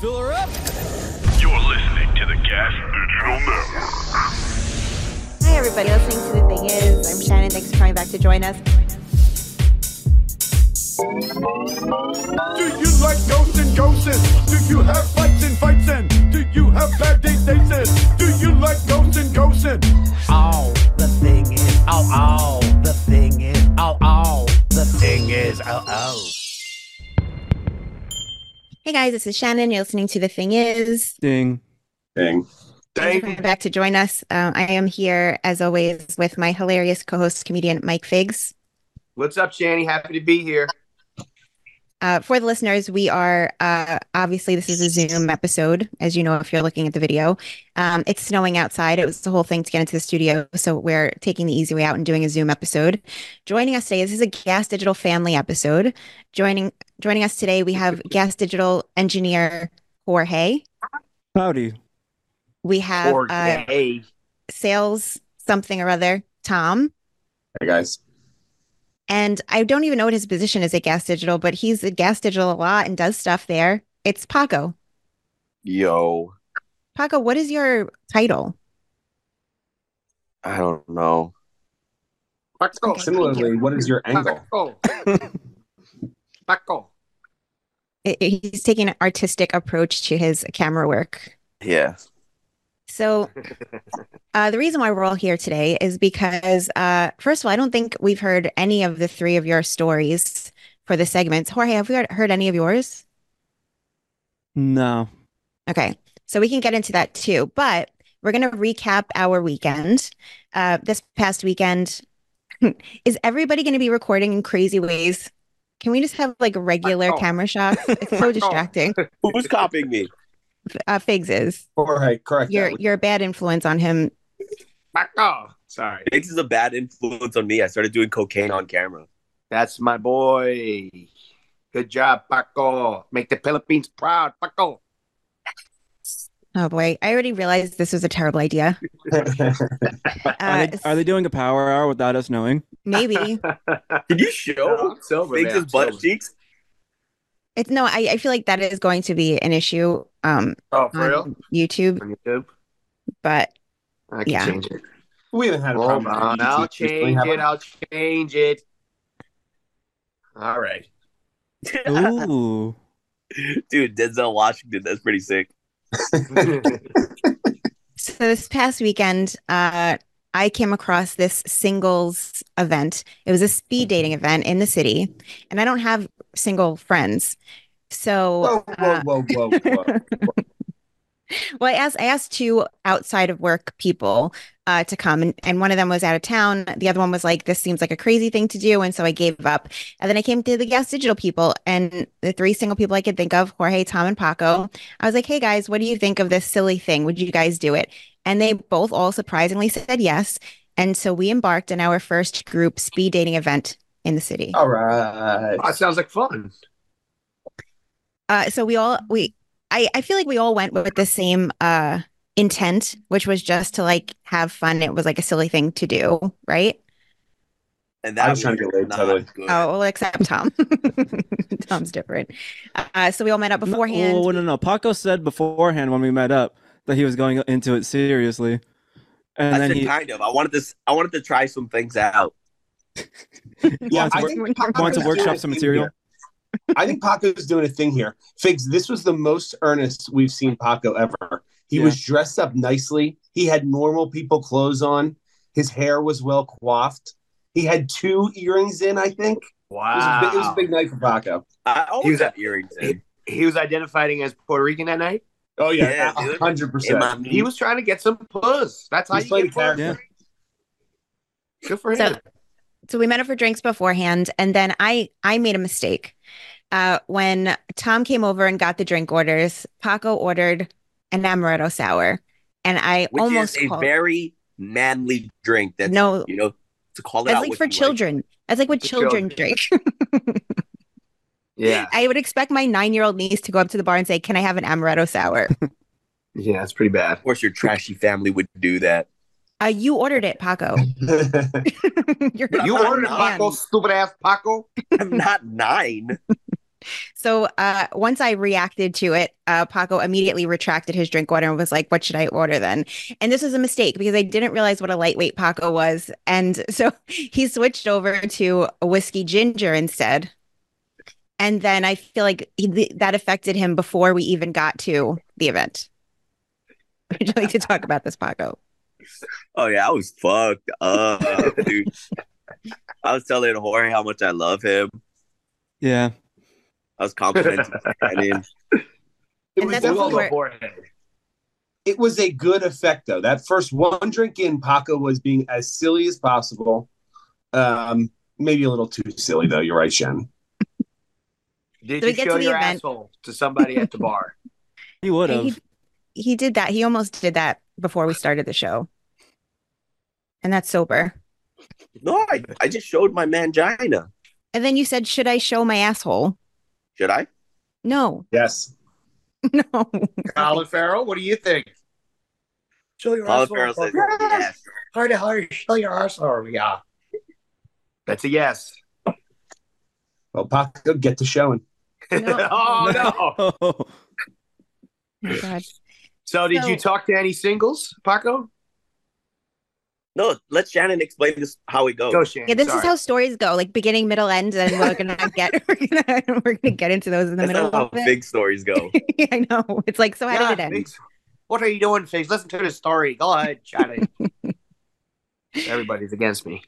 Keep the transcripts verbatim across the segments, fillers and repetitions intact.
Fill her up. Hi everybody listening to The Thing Is, I'm Shannon, thanks for coming back to join us. Do you like ghosts and ghostes? Do you have fights and fights and? Do you have bad days, days and? Do you like ghosts and ghosts and? Oh, the thing is, oh, oh, the thing is, oh, oh, the thing is, oh, oh. Hey guys, this is Shannon, you're listening to The Thing Is. Ding. Dang. Dang. Coming back to join us. Um, I am here, as always, with my hilarious co-host, comedian Mike Figs. What's up, Shanny? Happy to be here. Uh, for the listeners, we are, uh, obviously, this is a Zoom episode, as you know, if you're looking at the video. Um, it's snowing outside. It was the whole thing to get into the studio, so we're taking the easy way out and doing a Zoom episode. Joining us today, this is a Gas Digital family episode. Joining, joining us today, we have Gas Digital engineer Jorge. Howdy. We have uh, sales something or other, Tom. Hey, guys. And I don't even know what his position is at Gas Digital, but he's at Gas Digital a lot and does stuff there. It's Paco. Yo. Paco, what is your title? I don't know. Paco. Okay, similarly, what is your angle? Paco. Paco. It, it, he's taking an artistic approach to his camera work. Yeah. So uh, the reason why we're all here today is because, uh, first of all, I don't think we've heard any of the three of your stories for the segments. Jorge, have we heard any of yours? No. Okay. So we can get into that too. But we're going to recap our weekend. Uh, this past weekend, is everybody going to be recording in crazy ways? Can we just have like regular oh. camera shots? It's so distracting. Who's copying me? Uh, Figs is. Jorge, correct. You're you're a bad influence on him. Oh, sorry. Figs is a bad influence on me. I started doing cocaine on camera. That's my boy. Good job, Paco. Make the Philippines proud, Paco. Oh boy, I already realized this was a terrible idea. uh, are, they, are they doing a power hour without us knowing? Maybe. Did you show no, Figs' butt cheeks? It's no, I, I feel like that is going to be an issue. Um, oh, for real? YouTube. On YouTube. But I can yeah. change it. We haven't had a problem. On, I'll change it. I'll change it. All right. Ooh. Dude, Denzel Washington. That's pretty sick. So this past weekend, uh, I came across this singles event. It was a speed dating event in the city, and I don't have single friends. So whoa, whoa, uh, whoa, whoa, whoa, whoa. Well, I asked I asked two outside of work people uh, to come, and, and one of them was out of town. The other one was like, this seems like a crazy thing to do, and so I gave up. And then I came to the Gas Digital people, and the three single people I could think of, Jorge, Tom, and Paco, I was like, hey guys, what do you think of this silly thing? Would you guys do it? And they both all surprisingly said yes. And so we embarked on our first group speed dating event in the city. All right. That sounds like fun. Uh, so we all we I, I feel like we all went with the same uh, intent, which was just to like have fun. It was like a silly thing to do, right? And that I'm was trying to get late, totally. Oh, well, except Tom. Tom's different. Uh, so we all met up beforehand. No, no, no. Paco said beforehand when we met up that he was going into it seriously. And I then said, he... kind of. I wanted this. I wanted to try some things out. You yeah, want to, work, want to workshop some material? I think Paco's doing a thing here. Figs, this was the most earnest we've seen Paco ever. He yeah. was dressed up nicely. He had normal people clothes on. His hair was well coiffed. He had two earrings in, I think. Wow. It was a big, was a big night for Paco. I always he was, had earrings in. He, he was identifying as Puerto Rican that night? Oh, yeah. yeah one hundred percent. He was trying to get some puss. That's how He's you get puss. Yeah. Good for him. So, so we met up for drinks beforehand, and then I, I made a mistake. Uh, when Tom came over and got the drink orders, Paco ordered an amaretto sour. And I Which almost is a very manly drink. That's, no, you know, to call it out. It's like for children. That's like what children drink. Yeah. I would expect my nine-year-old niece to go up to the bar and say, can I have an amaretto sour? Yeah, it's pretty bad. Of course, your trashy family would do that. Uh, you ordered it, Paco. You're you ordered it, Paco, stupid ass Paco. I'm not nine. So uh, once I reacted to it, uh, Paco immediately retracted his drink order and was like, what should I order then? And this was a mistake because I didn't realize what a lightweight Paco was. And so he switched over to a whiskey ginger instead. And then I feel like he, that affected him before we even got to the event. Would you like to talk about this, Paco? Oh, yeah, I was fucked up, dude. I was telling Jorge how much I love him. Yeah. I was complimenting Shannon. It was, well, it was a good effect, though. That first one drink in, Paco was being as silly as possible. Um, maybe a little too silly, though. You're right, Shannon. Did so you show your event. asshole to somebody at the bar? He would have. He, he did that. He almost did that before we started the show. And that's sober. No, I, I just showed my mangina. And then you said, should I show my asshole? Should I? No. Yes. No. Colin Farrell, what do you think? Show your Colin asshole. Farrell says yes. Hard to hard, show your asshole. Yeah. That's a yes. Well, Paco, get to showing. No. Oh, no. Oh, God. So did so, you talk to any singles, Paco? No, let Shannon explain this how it goes. Go, Shannon. Yeah, this Sorry. is how stories go, like beginning, middle, end, and we're gonna get we're gonna we're gonna get into those in the That's middle. That's how big stories go. Yeah, I know. It's like, so how yeah, did it end? Figs. What are you doing, Figs? Listen to the story. Go ahead, Shannon. Everybody's against me.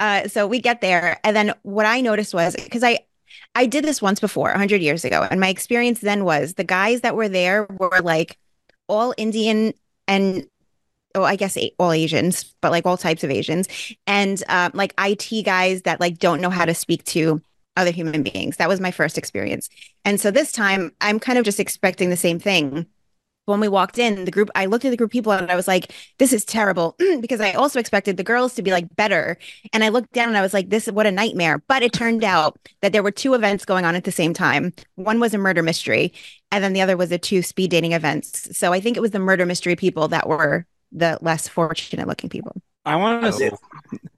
uh, so we get there, and then what I noticed was, because I. I did this once before, a hundred years ago. And my experience then was the guys that were there were like all Indian and, oh, I guess all Asians, but like all types of Asians. And uh, like I T guys that like don't know how to speak to other human beings. That was my first experience. And so this time I'm kind of just expecting the same thing. When we walked in, the group, I looked at the group of people and I was like, this is terrible, because I also expected the girls to be like better. And I looked down and I was like, this is what a nightmare. But it turned out that there were two events going on at the same time. One was a murder mystery, and then the other was a two speed dating events. So I think it was the murder mystery people that were the less fortunate looking people. I want to say,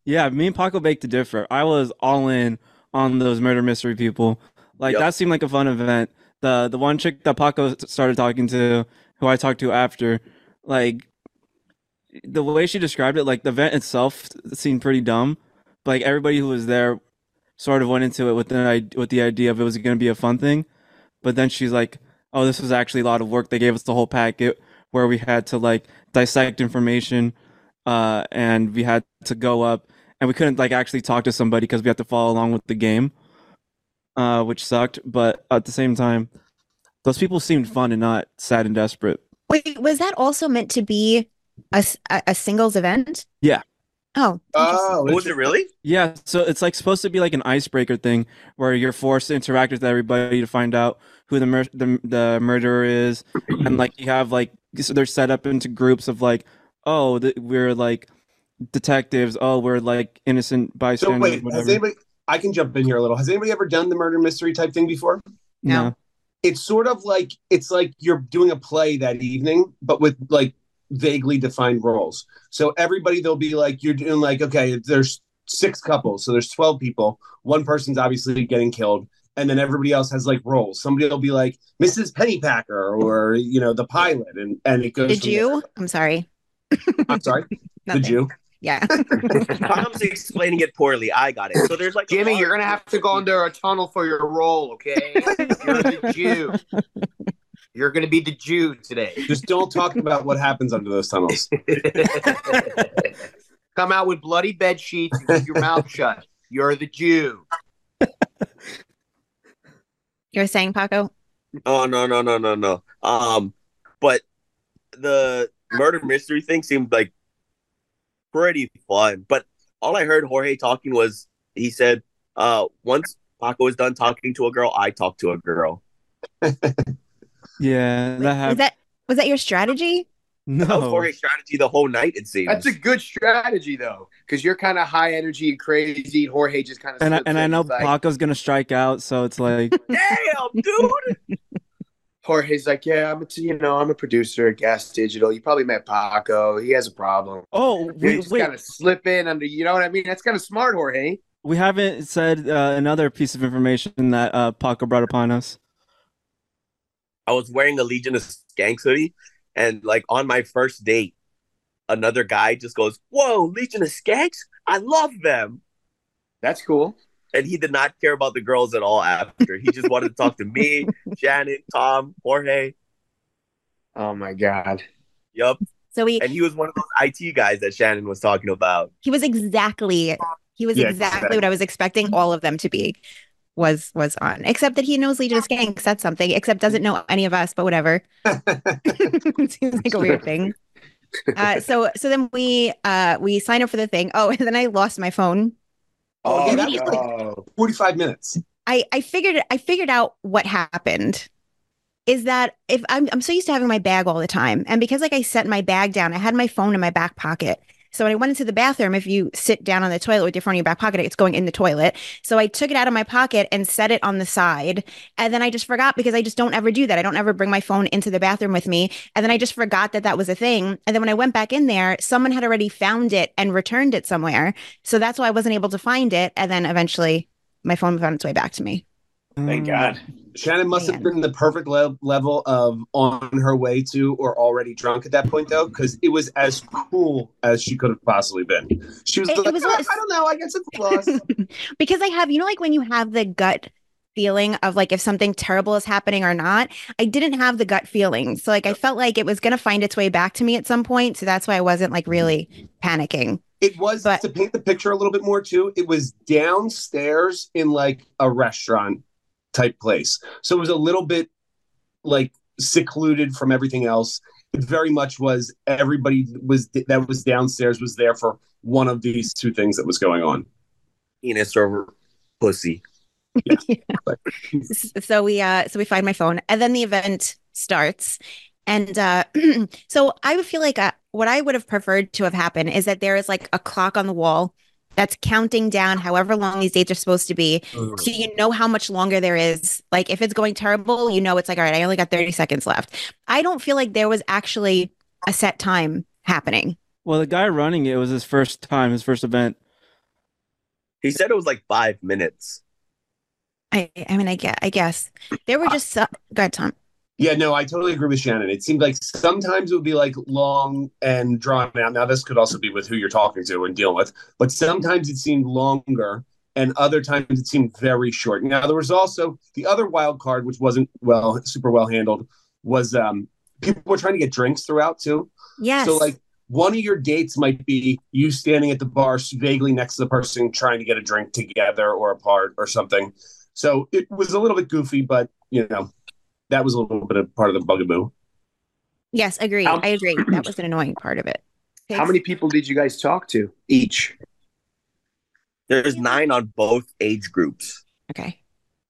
yeah, me and Paco beg to differ. I was all in on those murder mystery people. Like, yep. That seemed like a fun event. The, the one chick that Paco started talking to, who I talked to after, like the way she described it, like the event itself seemed pretty dumb, but like everybody who was there sort of went into it with the, with the idea of it was going to be a fun thing. But then she's like, oh, this was actually a lot of work. They gave us the whole packet where we had to like dissect information uh, and we had to go up and we couldn't like actually talk to somebody because we had to follow along with the game, uh, which sucked. But at the same time, those people seemed fun and not sad and desperate. Wait, was that also meant to be a, a, a singles event? Yeah. Oh. Oh, was it really? Yeah. So it's like supposed to be like an icebreaker thing where you're forced to interact with everybody to find out who the mur- the, the murderer is, and like you have like so they're set up into groups of like, oh, th- we're like detectives. Oh, we're like innocent bystanders. So wait, whatever. Has anybody? I can jump in here a little. Has anybody ever done the murder mystery type thing before? No. no. It's sort of like, it's like you're doing a play that evening, but with like vaguely defined roles. So everybody, they'll be like, you're doing like, okay, there's six couples. So there's twelve people. One person's obviously getting killed. And then everybody else has like roles. Somebody will be like Missus Pennypacker or, you know, the pilot. And, and it goes. Did you? There. I'm sorry. I'm sorry. Did you? Yeah. Tom's explaining it poorly. I got it. So there's like Jimmy, you're gonna have to go under a tunnel for your role, okay? You're the Jew. You're gonna be the Jew today. Just don't talk about what happens under those tunnels. Come out with bloody bed sheets and keep your mouth shut. You're the Jew. You're saying, Paco? Oh no, no, no, no, no. Um, but the murder mystery thing seemed like pretty fun, but all I heard Jorge talking was, he said, uh, once Paco is done talking to a girl, I talk to a girl. Yeah. That happened. Is that, was that your strategy? No. That was Jorge's strategy the whole night, it seems. That's a good strategy, though, because you're kind of high energy and crazy. And Jorge just kind of... And I, and I know like, Paco's going to strike out, so it's like... Damn, dude! Jorge's like, yeah, I'm a, you know, I'm a producer at Gas Digital. You probably met Paco. He has a problem. Oh, we just got to slip in under, you know what I mean? That's kind of smart, Jorge. We haven't said uh, another piece of information that uh, Paco brought upon us. I was wearing a Legion of Skanks hoodie, and like on my first date, another guy just goes, "Whoa, Legion of Skanks! I love them." That's cool. And he did not care about the girls at all after. He just wanted to talk to me, Shannon, Tom, Jorge. Oh, my God. Yep. So he, and he was one of those I T guys that Shannon was talking about. He was exactly he was yeah, exactly, exactly what I was expecting all of them to be was was on. Except that he knows Legion of Skanks. That's something. Except doesn't know any of us, but whatever. It seems like a weird thing. Uh, so so then we uh, we sign up for the thing. Oh, and then I lost my phone. Oh, yeah, that was like forty-five minutes. I, I figured I figured out what happened is that if I'm I'm so used to having my bag all the time. And because like I set my bag down, I had my phone in my back pocket. So when I went into the bathroom, if you sit down on the toilet with your phone in your back pocket, it's going in the toilet. So I took it out of my pocket and set it on the side. And then I just forgot because I just don't ever do that. I don't ever bring my phone into the bathroom with me. And then I just forgot that that was a thing. And then when I went back in there, someone had already found it and returned it somewhere. So that's why I wasn't able to find it. And then eventually my phone found its way back to me. Thank God. Shannon must Man. have been the perfect le- level of on her way to or already drunk at that point, though, because it was as cool as she could have possibly been. She was it, like, it was, oh, I don't know. I guess it's lost. Because I have, you know, like when you have the gut feeling of like if something terrible is happening or not, I didn't have the gut feeling. So like I felt like it was going to find its way back to me at some point. So that's why I wasn't like really panicking. It was, but, to paint the picture a little bit more, too, it was downstairs in like a restaurant type place. So it was a little bit like secluded from everything else. It very much was everybody was that was downstairs was there for one of these two things that was going on. Penis over pussy. Yeah. Yeah. So we uh so we find my phone and then the event starts. And uh, so I would feel like uh, what I would have preferred to have happened is that there is like a clock on the wall that's counting down however long these dates are supposed to be. Mm. So you know how much longer there is. Like if it's going terrible, you know, it's like, all right, I only got thirty seconds left. I don't feel like there was actually a set time happening. Well, the guy running it was his first time, his first event. He said it was like five minutes. I, I mean, I guess, I guess. There were just... Uh, go ahead, Tom. Yeah, no, I totally agree with Shannon. It seemed like sometimes it would be like long and drawn out. Now, this could also be with who you're talking to and dealing with. But sometimes it seemed longer and other times it seemed very short. Now, there was also the other wild card, which wasn't well, super well handled, was um, people were trying to get drinks throughout, too. Yes. So like one of your dates might be you standing at the bar vaguely next to the person trying to get a drink together or apart or something. So it was a little bit goofy, but, you know. That was a little bit of part of the bugaboo. Yes, agreed. How, I agree. That was an annoying part of it. Figs. How many people did you guys talk to each? There's yeah. nine on both age groups. Okay.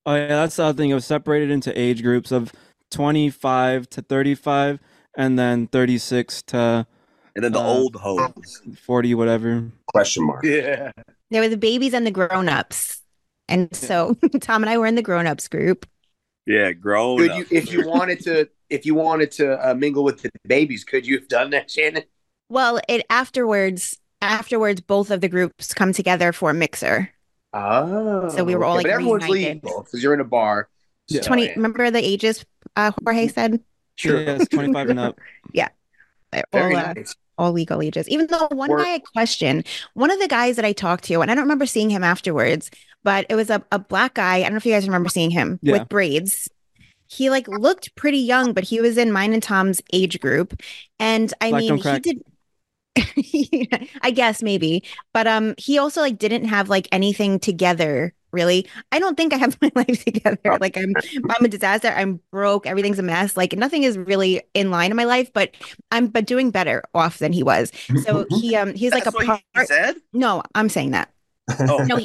Oh, yeah, that's the thing. It was separated into age groups of twenty-five to thirty-five and then thirty-six to... And then the uh, old hoes. forty, whatever. Question mark. Yeah. There were the babies and the grown-ups. And so Tom and I were in the grown-ups group. Yeah, grown could up. You, if you wanted to, if you wanted to uh, mingle with the babies, could you have done that, Shannon? Well, it afterwards, afterwards, both of the groups come together for a mixer. Oh, so we were all okay, like, but everyone's legal because you're in a bar. So. Twenty. Remember the ages? Uh, Jorge said. Sure, yeah, it's twenty-five and up. Yeah, all, uh, nice. all legal ages. Even though one We're- guy I questioned, one of the guys that I talked to, and I don't remember seeing him afterwards. But it was a, a black guy. I don't know if you guys remember seeing him yeah. with braids. He like looked pretty young, but he was in mine and Tom's age group. And I black mean, he did. yeah, I guess maybe. But um, he also like didn't have like anything together. Really, I don't think I have my life together. Like I'm, I'm a disaster. I'm broke. Everything's a mess. Like nothing is really in line in my life. But I'm, but doing better off than he was. So he um, he's like That's a. What part- he said? No, I'm saying that. Oh. No,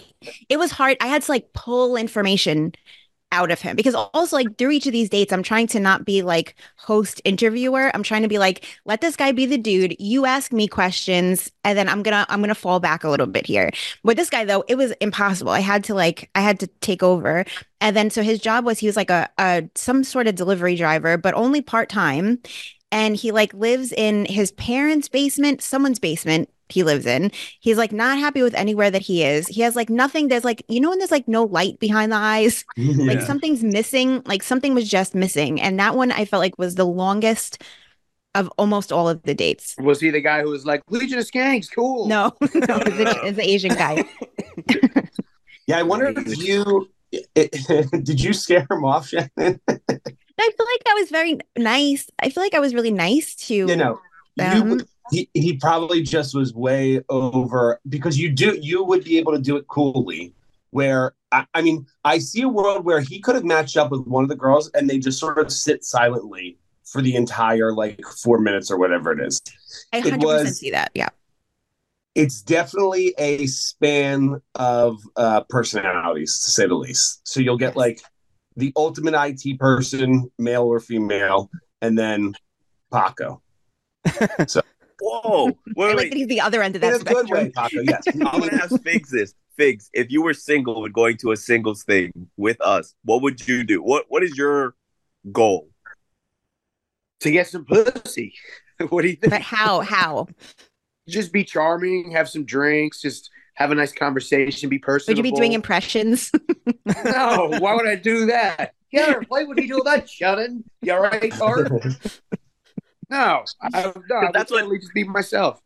it was hard. I had to like pull information out of him, because also like through each of these dates, I'm trying to not be like host interviewer. I'm trying to be like, let this guy be the dude. You ask me questions and then I'm gonna I'm gonna fall back a little bit here. With this guy though, it was impossible. I had to like I had to take over. And then so his job was he was like a, a some sort of delivery driver, but only part time. And he like lives in his parents' basement, someone's basement. He lives in. He's like not happy with anywhere that he is. He has like nothing. There's like, you know, when there's like no light behind the eyes, yeah. like something's missing, like something was just missing. And that one I felt like was the longest of almost all of the dates. Was he the guy who was like, Legion of Skanks, cool? No, no, it's the Asian guy. Yeah, I wonder if you, it, did you scare him off, Shannon? I feel like I was very nice. I feel like I was really nice to you know, them. You, He, he probably just was way over, because you do you would be able to do it coolly, where I, I mean, I see a world where he could have matched up with one of the girls and they just sort of sit silently for the entire like four minutes or whatever it is. I one hundred percent it was, see that. Yeah. It's definitely a span of uh, personalities, to say the least. So you'll get like the ultimate I T person, male or female, and then Paco. So. Whoa! Wait, I like that he's the other end of that in spectrum. A good way, Paco, yes. I'm gonna ask Figs this. Figs, if you were single and going to a singles thing with us, what would you do? What What is your goal? To get some pussy. What do you think? But how? How? Just be charming, have some drinks, just have a nice conversation, be personable. Would you be doing impressions? No. Why would I do that? Yeah, why would he do that, Shannon? You all right, Carter? No, I, no that's what totally just be myself.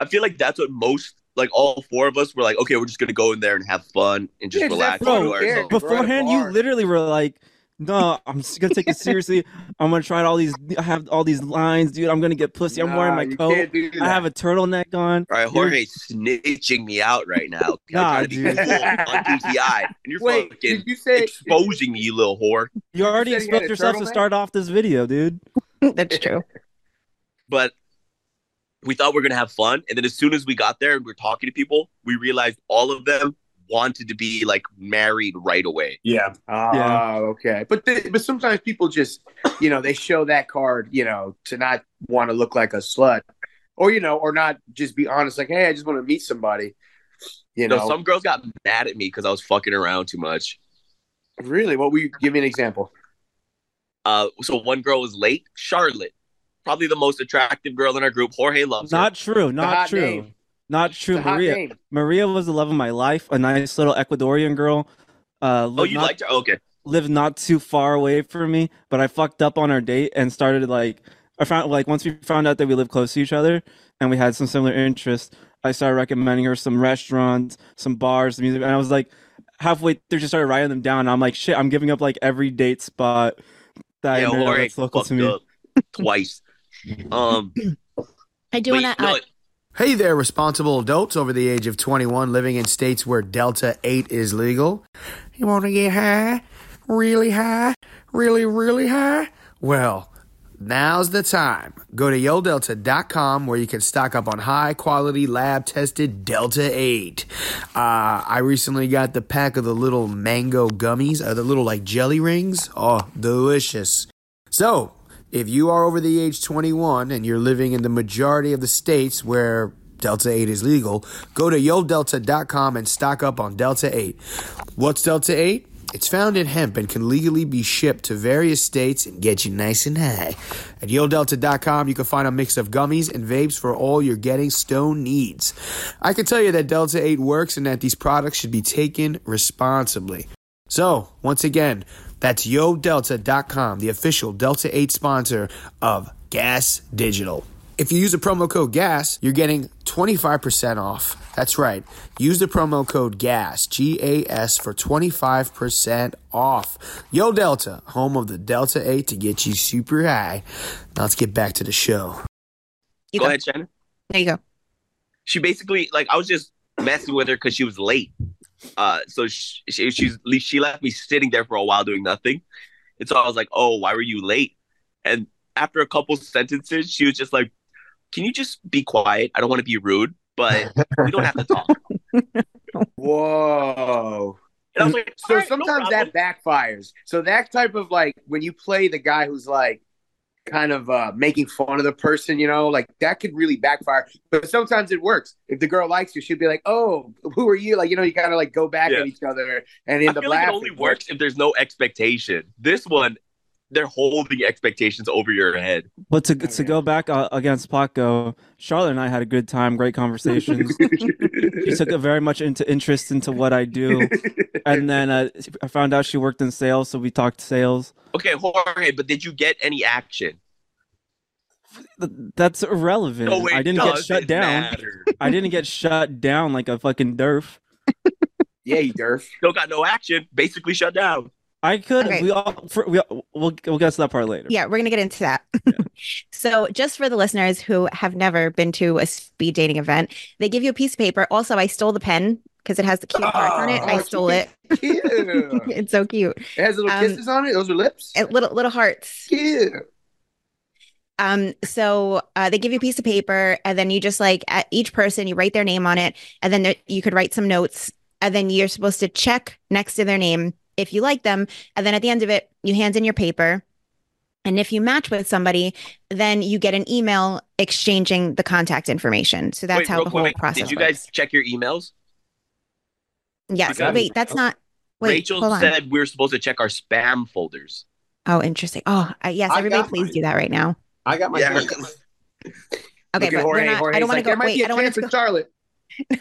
I feel like that's what most, like all four of us were like, okay, we're just going to go in there and have fun and just yeah, relax. Bro, ourselves. Beforehand, you literally were like, no, I'm just going to take it seriously. I'm going to try all these, I have all these lines, dude. I'm going to get pussy. Nah, I'm wearing my coat. I have a turtleneck on. All right, Jorge's snitching me out right now. Nah, dude. Cool on D T I, and you're Wait, fucking you say, exposing me, you little whore. You already you exposed you yourself to start off this video, dude. That's true. But we thought we were going to have fun. And then as soon as we got there and we were talking to people, we realized all of them wanted to be like married right away. Yeah. Oh, yeah. Okay. But they, but sometimes people just, you know, they show that card, you know, to not want to look like a slut or, you know, or not just be honest. Like, hey, I just want to meet somebody. You know, no, some girls got mad at me because I was fucking around too much. Really? What were you? Give me an example. Uh, so one girl was late. Charlotte. Probably the most attractive girl in our group. Jorge loves her. Not true. Not true. Name. Not true. Maria. Name. Maria was the love of my life. A nice little Ecuadorian girl. Uh, oh, you not, liked her? Okay. Lived not too far away from me, but I fucked up on our date and started like I found like once we found out that we lived close to each other and we had some similar interests, I started recommending her some restaurants, some bars, music, and I was like halfway through just started writing them down. And I'm like, shit, I'm giving up like every date spot that yeah, I know that's local to me. Twice. Um, I do want to. No, hey there, responsible adults over the age of twenty-one living in states where Delta eight is legal. You want to get high? Really high? Really, really high? Well, now's the time. Go to Yo Delta dot com where you can stock up on high-quality, lab-tested Delta eight. Uh, I recently got the pack of the little mango gummies, uh, the little, like, jelly rings. Oh, delicious. So, if you are over the age twenty-one and you're living in the majority of the states where Delta eight is legal, go to Yo Delta dot com and stock up on Delta eight. What's Delta eight? It's found in hemp and can legally be shipped to various states and get you nice and high. At Yo Delta dot com, you can find a mix of gummies and vapes for all your getting stone needs. I can tell you that Delta eight works and that these products should be taken responsibly. So, once again, that's Yo Delta dot com, the official Delta eight sponsor of Gas Digital. If you use the promo code GAS, you're getting twenty-five percent off. That's right. Use the promo code GAS, G A S, for twenty-five percent off. Yo Delta, home of the Delta eight to get you super high. Now let's get back to the show. You go, go ahead, Shannon. There you go. She basically, like, I was just messing with her because she was late. Uh, so she, she, she's, she left me sitting there for a while doing nothing. And so I was like, oh, why were you late? And after a couple sentences, she was just like, can you just be quiet? I don't want to be rude, but we don't have to talk. Whoa. And I was like, so right, sometimes no that backfires. So that type of like, when you play the guy who's like kind of uh, making fun of the person, you know, like that could really backfire. But sometimes it works. If the girl likes you, she'd be like, oh, who are you? Like, you know, you kind of like go back yeah. at each other. And in I the feel like it only works if there's no expectation. This one, they're holding expectations over your head. But to, to go back uh, against Paco, Charlotte and I had a good time, great conversations. She took a very much into interest into what I do. And then uh, I found out she worked in sales, so we talked sales. Okay, Jorge, but did you get any action? That's irrelevant. No, I didn't get shut down. Matter. I didn't get shut down like a fucking derf. Yeah, you derf. Still got no action. Basically shut down. I could. Okay. We all. For, we all, we'll we'll get to that part later. Yeah, we're gonna get into that. Yeah. So, just for the listeners who have never been to a speed dating event, they give you a piece of paper. Also, I stole the pen because it has the cute oh, hearts on it. I stole it. Cute. It's so cute. It has little um, kisses on it. Those are lips. And little little hearts. Cute. Um. So uh, they give you a piece of paper, and then you just like at each person, you write their name on it, and then there, you could write some notes, and then you're supposed to check next to their name if you like them. And then at the end of it, you hand in your paper. And if you match with somebody, then you get an email exchanging the contact information. So that's wait, how the whole quick, process Did you works. Guys check your emails? Yes. Because wait, that's not... Wait, Rachel hold on. said we were supposed to check our spam folders. Oh, interesting. Oh, uh, yes. I everybody please my, do that right now. I got my... Yeah. Okay, but Jorge, not, Jorge, I don't want like, to go... Wait, I don't want to go... Charlotte.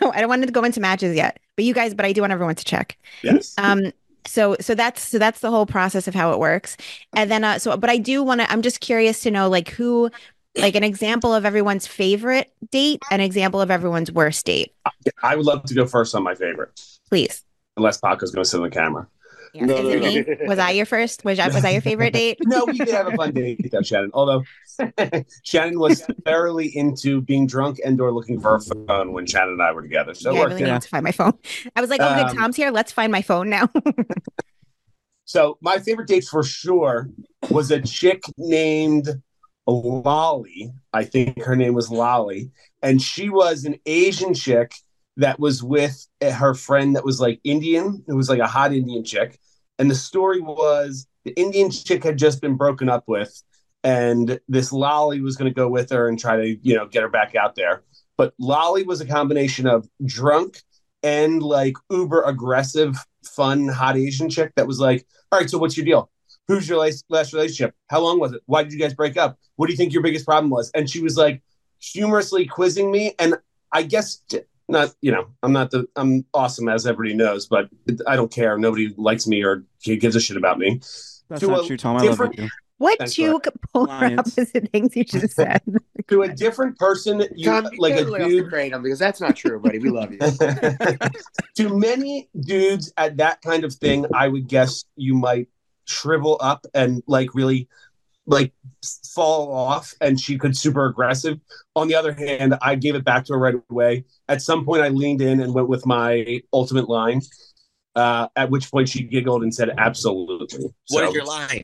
No, I don't want to go into matches yet. But you guys, but I do want everyone to check. Yes. Um... So, so that's, so that's the whole process of how it works. And then, uh, so, but I do want to, I'm just curious to know like who, like an example of everyone's favorite date, an example of everyone's worst date. I would love to go first on my favorite. Please. Unless Paco's going to sit on the camera. Yeah. No, Is no, it no. me? Was I your first? Was I, was I your favorite date? No, we did have a fun date though, Shannon. Although Shannon was thoroughly into being drunk and or looking for a phone when Shannon and I were together. So yeah, I really out. need to find my phone. I was like, oh, um, good, Tom's here. Let's find my phone now. So my favorite date for sure was a chick named Lolly. I think her name was Lolly. And she was an Asian chick that was with her friend that was like Indian. It was like a hot Indian chick. And the story was the Indian chick had just been broken up with, and this Lolly was going to go with her and try to, you know, get her back out there. But Lolly was a combination of drunk and like uber aggressive, fun, hot Asian chick that was like, all right, so what's your deal? Who's your last relationship? How long was it? Why did you guys break up? What do you think your biggest problem was? And she was like humorously quizzing me. And I guess... T- Not, you know, I'm not the, I'm awesome as everybody knows, but I don't care. Nobody likes me or gives a shit about me. That's to not true, Tom. I love you. What Thanks two polar opposite things you just said? To a different person, you Tom, like a dude. Because that's not true, buddy. We love you. To many dudes at that kind of thing, I would guess you might shrivel up and like really like fall off, and she could super aggressive. On the other hand, I gave it back to her right away. At some point I leaned in and went with my ultimate line, uh, at which point she giggled and said, absolutely. What so, is your line?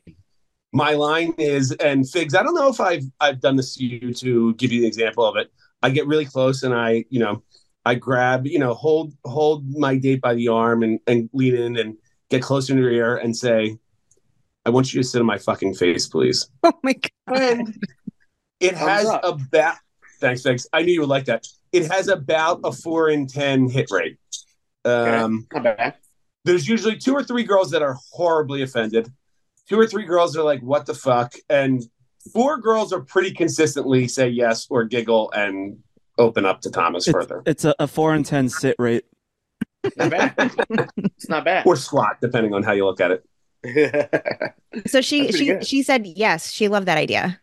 My line is, and Figs, I don't know if I've, I've done this to you to give you the example of it. I get really close and I, you know, I grab, you know, hold, hold my date by the arm and, and lean in and get closer to her ear and say, I want you to sit in my fucking face, please. Oh, my God. And it has about... Ba- thanks, thanks. I knew you would like that. It has about a four in ten hit rate. Um, okay. There's usually two or three girls that are horribly offended. Two or three girls are like, what the fuck? And four girls are pretty consistently say yes or giggle and open up to Thomas it's, further. It's a, a four in ten sit rate. It's not bad. It's not bad. Or squat, depending on how you look at it. So she she good. she said yes, she loved that idea.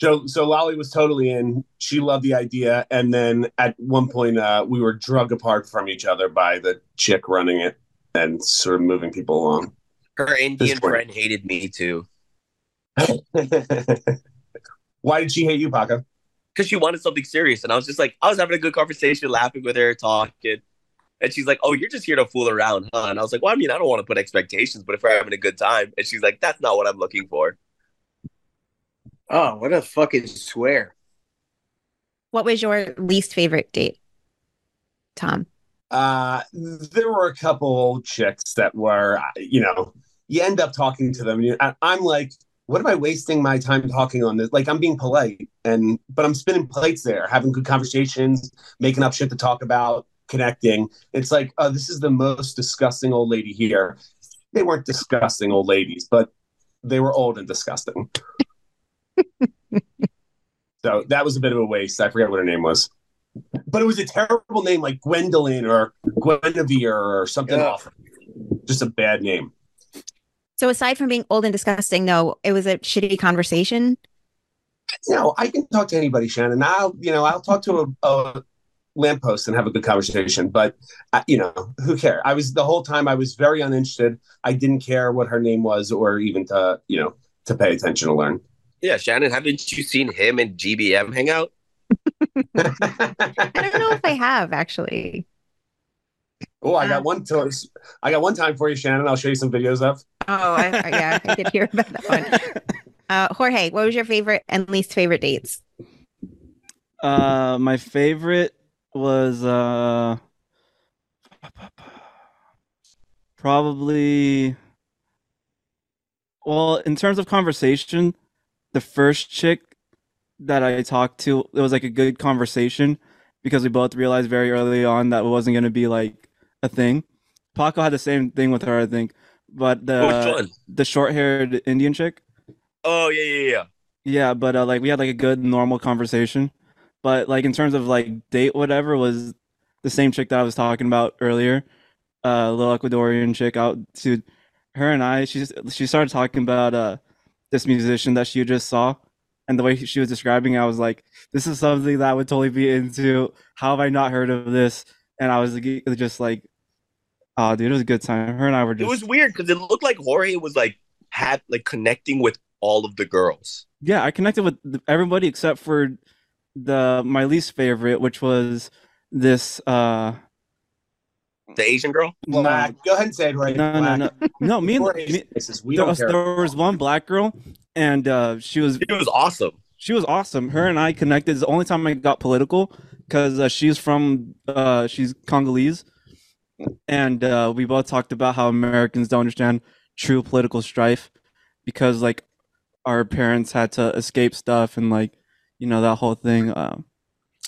So so Lolly was totally in. She loved the idea, and then at one point uh, we were drug apart from each other by the chick running it and sort of moving people along. Her Indian friend hated me too. Why did she hate you, Paco? Because she wanted something serious, and I was just like, I was having a good conversation, laughing with her, talking. And she's like, oh, you're just here to fool around, huh? And I was like, well, I mean, I don't want to put expectations, but if we're having a good time. And she's like, that's not what I'm looking for. Oh, what a fucking swear. What was your least favorite date, Tom? Uh, there were a couple old chicks that were, you know, you end up talking to them. And you, I, I'm like, what am I wasting my time talking on this? Like, I'm being polite, and but I'm spinning plates there, having good conversations, making up shit to talk about, connecting. It's like, oh, this is the most disgusting old lady here. They weren't disgusting old ladies, but they were old and disgusting. So that was a bit of a waste. I forget what her name was. But it was a terrible name, like Gwendolyn or Guinevere or something awful. Just a bad name. So aside from being old and disgusting, though, it was a shitty conversation? No, I can talk to anybody, Shannon. I'll, you know, I'll talk to a, a lamppost and have a good conversation. But, I, you know, who cares? I was, the whole time, I was very uninterested. I didn't care what her name was or even to, you know, to pay attention or learn. Yeah, Shannon, haven't you seen him and G B M hang out? I don't know if I have, actually. Oh, I got one. To- I got one time for you, Shannon. I'll show you some videos of. Oh, I, yeah, I did hear about that one. Uh, Jorge, what was your favorite and least favorite dates? Uh, my favorite was uh, probably. Well, in terms of conversation, the first chick that I talked to, it was like a good conversation because we both realized very early on that it wasn't going to be like a thing. Paco had the same thing with her, I think. But the oh, the short-haired Indian chick. Oh yeah, yeah, yeah. Yeah, but uh, like we had like a good normal conversation. But like in terms of like date, whatever, was the same chick that I was talking about earlier. Uh, little Ecuadorian chick out to her and I. She she started talking about uh this musician that she just saw, and the way she was describing it, I was like, this is something that I would totally be into. How have I not heard of this? And I was just like, oh, dude, it was a good time. Her and I were just... It was weird because it looked like Jorge was like had like connecting with all of the girls. Yeah, I connected with everybody except for the my least favorite, which was this... Uh... The Asian girl? Black. No. Go ahead and say it right. No, black. no, no. No, me and... me, we there, don't was, care. There was one black girl, and uh, she was... It was awesome. She was awesome. Her and I connected. It's the only time I got political. Because uh, she's from, uh, she's Congolese, and uh, we both talked about how Americans don't understand true political strife, because like our parents had to escape stuff and like, you know, that whole thing. Uh,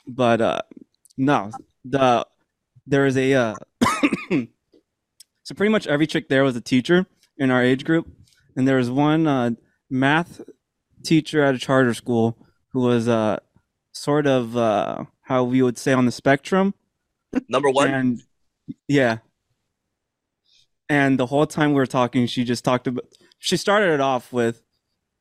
but uh, no, the there is a uh... so pretty much every chick there was a teacher in our age group, and there was one uh, math teacher at a charter school who was uh, sort of. Uh, How we would say on the spectrum, number one, and yeah. And the whole time we were talking, she just talked about. She started it off with,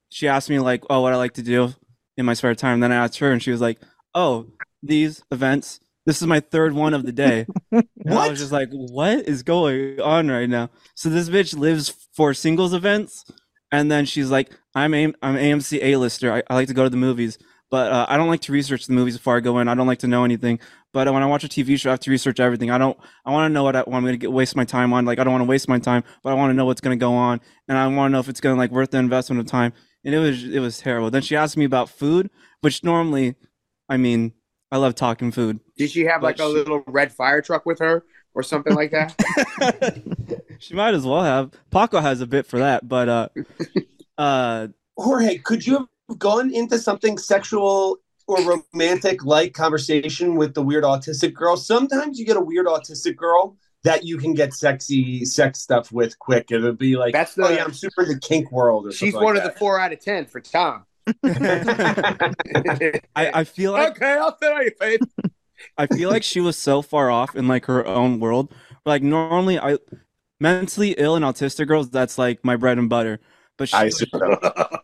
she asked me like, "Oh, what I like to do in my spare time." And then I asked her, and she was like, "Oh, these events. This is my third one of the day." And I was just like, "What is going on right now?" So this bitch lives for singles events, and then she's like, "I'm a- I'm A M C A-lister. I-, I like to go to the movies." But uh, I don't like to research the movies before I go in. I don't like to know anything. But uh, when I watch a T V show, I have to research everything. I don't. I want to know what, I, what I'm going to waste my time on. Like I don't want to waste my time, but I want to know what's going to go on, and I want to know if it's going to like worth the investment of time. And it was it was terrible. Then she asked me about food, which normally, I mean, I love talking food. Did she have like a she, little red fire truck with her or something like that? She might as well have. Paco has a bit for that, but uh, uh, Jorge, could you have gone into something sexual or romantic like conversation with the weird autistic girl? Sometimes you get a weird autistic girl that you can get sexy sex stuff with quick. It'll be like, that's the, oh yeah, I'm super in the kink world. Or she's one like of the four out of ten for Tom. I, I feel like okay, I'll tell you, babe. I feel like she was so far off in like her own world. Like normally, I mentally ill and autistic girls, that's like my bread and butter. But she, I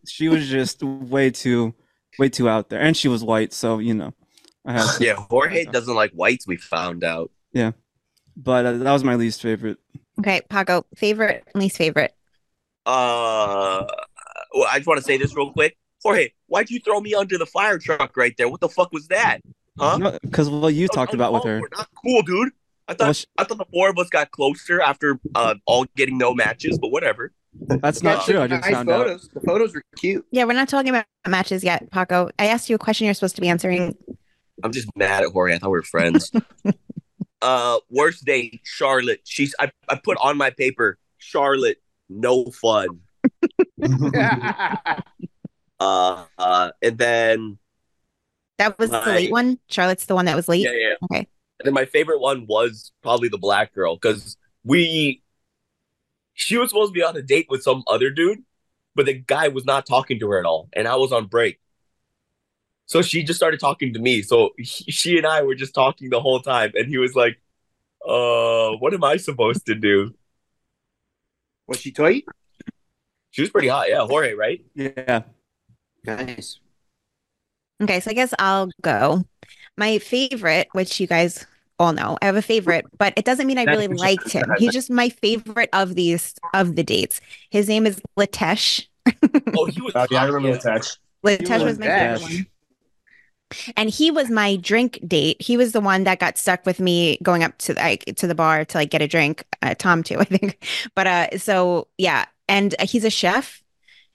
she was just way too, way too out there, and she was white, so you know. I have to, yeah, Jorge doesn't like whites. We found out. Yeah, but uh, that was my least favorite. Okay, Paco, favorite, least favorite. Uh, well, I just want to say this real quick, Jorge. Why'd you throw me under the fire truck right there? What the fuck was that? Huh? Because no, well, you talked about with her. We're not cool, dude. I thought well, she... I thought the four of us got closer after uh, all getting no matches, but whatever. That's not yeah, true. I just nice found photos. Out. The photos were cute. Yeah, we're not talking about matches yet, Paco. I asked you a question you're supposed to be answering. I'm just mad at Jorge. I thought we were friends. uh, worst day, Charlotte. She's I, I put on my paper, Charlotte, no fun. uh, uh, and then that was my, the late one. Charlotte's the one that was late. Yeah, yeah. Okay. And then my favorite one was probably the black girl, because we she was supposed to be on a date with some other dude, but the guy was not talking to her at all, and I was on break. So she just started talking to me. So he, she and I were just talking the whole time. And he was like, uh, what am I supposed to do? Was she tight? She was pretty hot. Yeah, Jorge, right? Yeah. Nice. Okay, so I guess I'll go. My favorite, which you guys all know, I have a favorite, but it doesn't mean I really liked him. He's just my favorite of these, of the dates. His name is Latesh. Oh, he was oh, yeah, I remember Latesh. Latesh was, was my favorite one. And he was my drink date. He was the one that got stuck with me going up to like to the bar to like get a drink. Uh, Tom too, I think. But uh, so yeah, and he's a chef.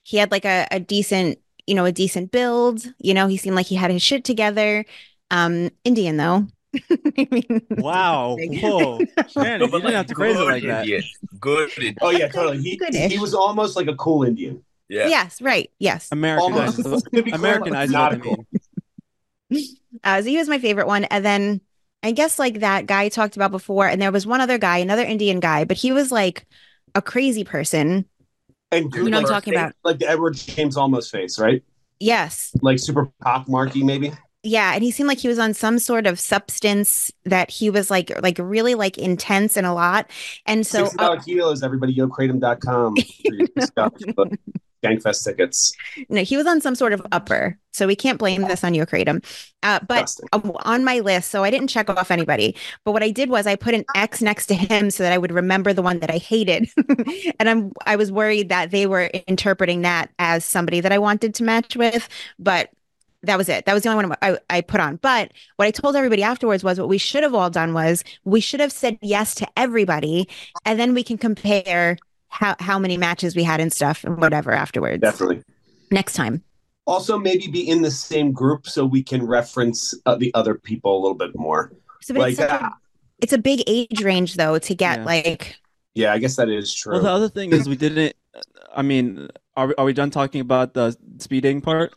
He had like a, a decent, you know, a decent build. You know, he seemed like he had his shit together. Um, Indian though. I mean, wow! Whoa, Shannon, you didn't have to praise it like that. Indian. Good. Indian. Oh yeah, totally. He, he was almost like a cool Indian. Yeah. Yes. Right. Yes. Americanized. Americanized. Not a cool. Uh, so he was my favorite one, and then I guess like that guy I talked about before, and there was one other guy, another Indian guy, but he was like a crazy person. And you know what I'm talking face, about, like the Edward James Olmos face, right? Yes, like super pockmarky, maybe. Yeah, and he seemed like he was on some sort of substance that he was like, like really like intense and a lot, and so sixty dollar uh, kilos. Everybody, yo kratom dot com. Skankfest tickets. No, he was on some sort of upper, so we can't blame this on Yo Kratom. Uh, but uh, on my list, so I didn't check off anybody. But what I did was I put an X next to him so that I would remember the one that I hated. And I'm I was worried that they were interpreting that as somebody that I wanted to match with. But that was it. That was the only one I, I put on. But what I told everybody afterwards was what we should have all done was we should have said yes to everybody, and then we can compare how how many matches we had and stuff and whatever afterwards. Definitely. Next time. Also, maybe be in the same group so we can reference uh, the other people a little bit more. So, but like, it's, ah. a, it's a big age range, though, to get yeah. like... Yeah, I guess that is true. Well, the other thing is we didn't... I mean, are we, are we done talking about the speed dating part?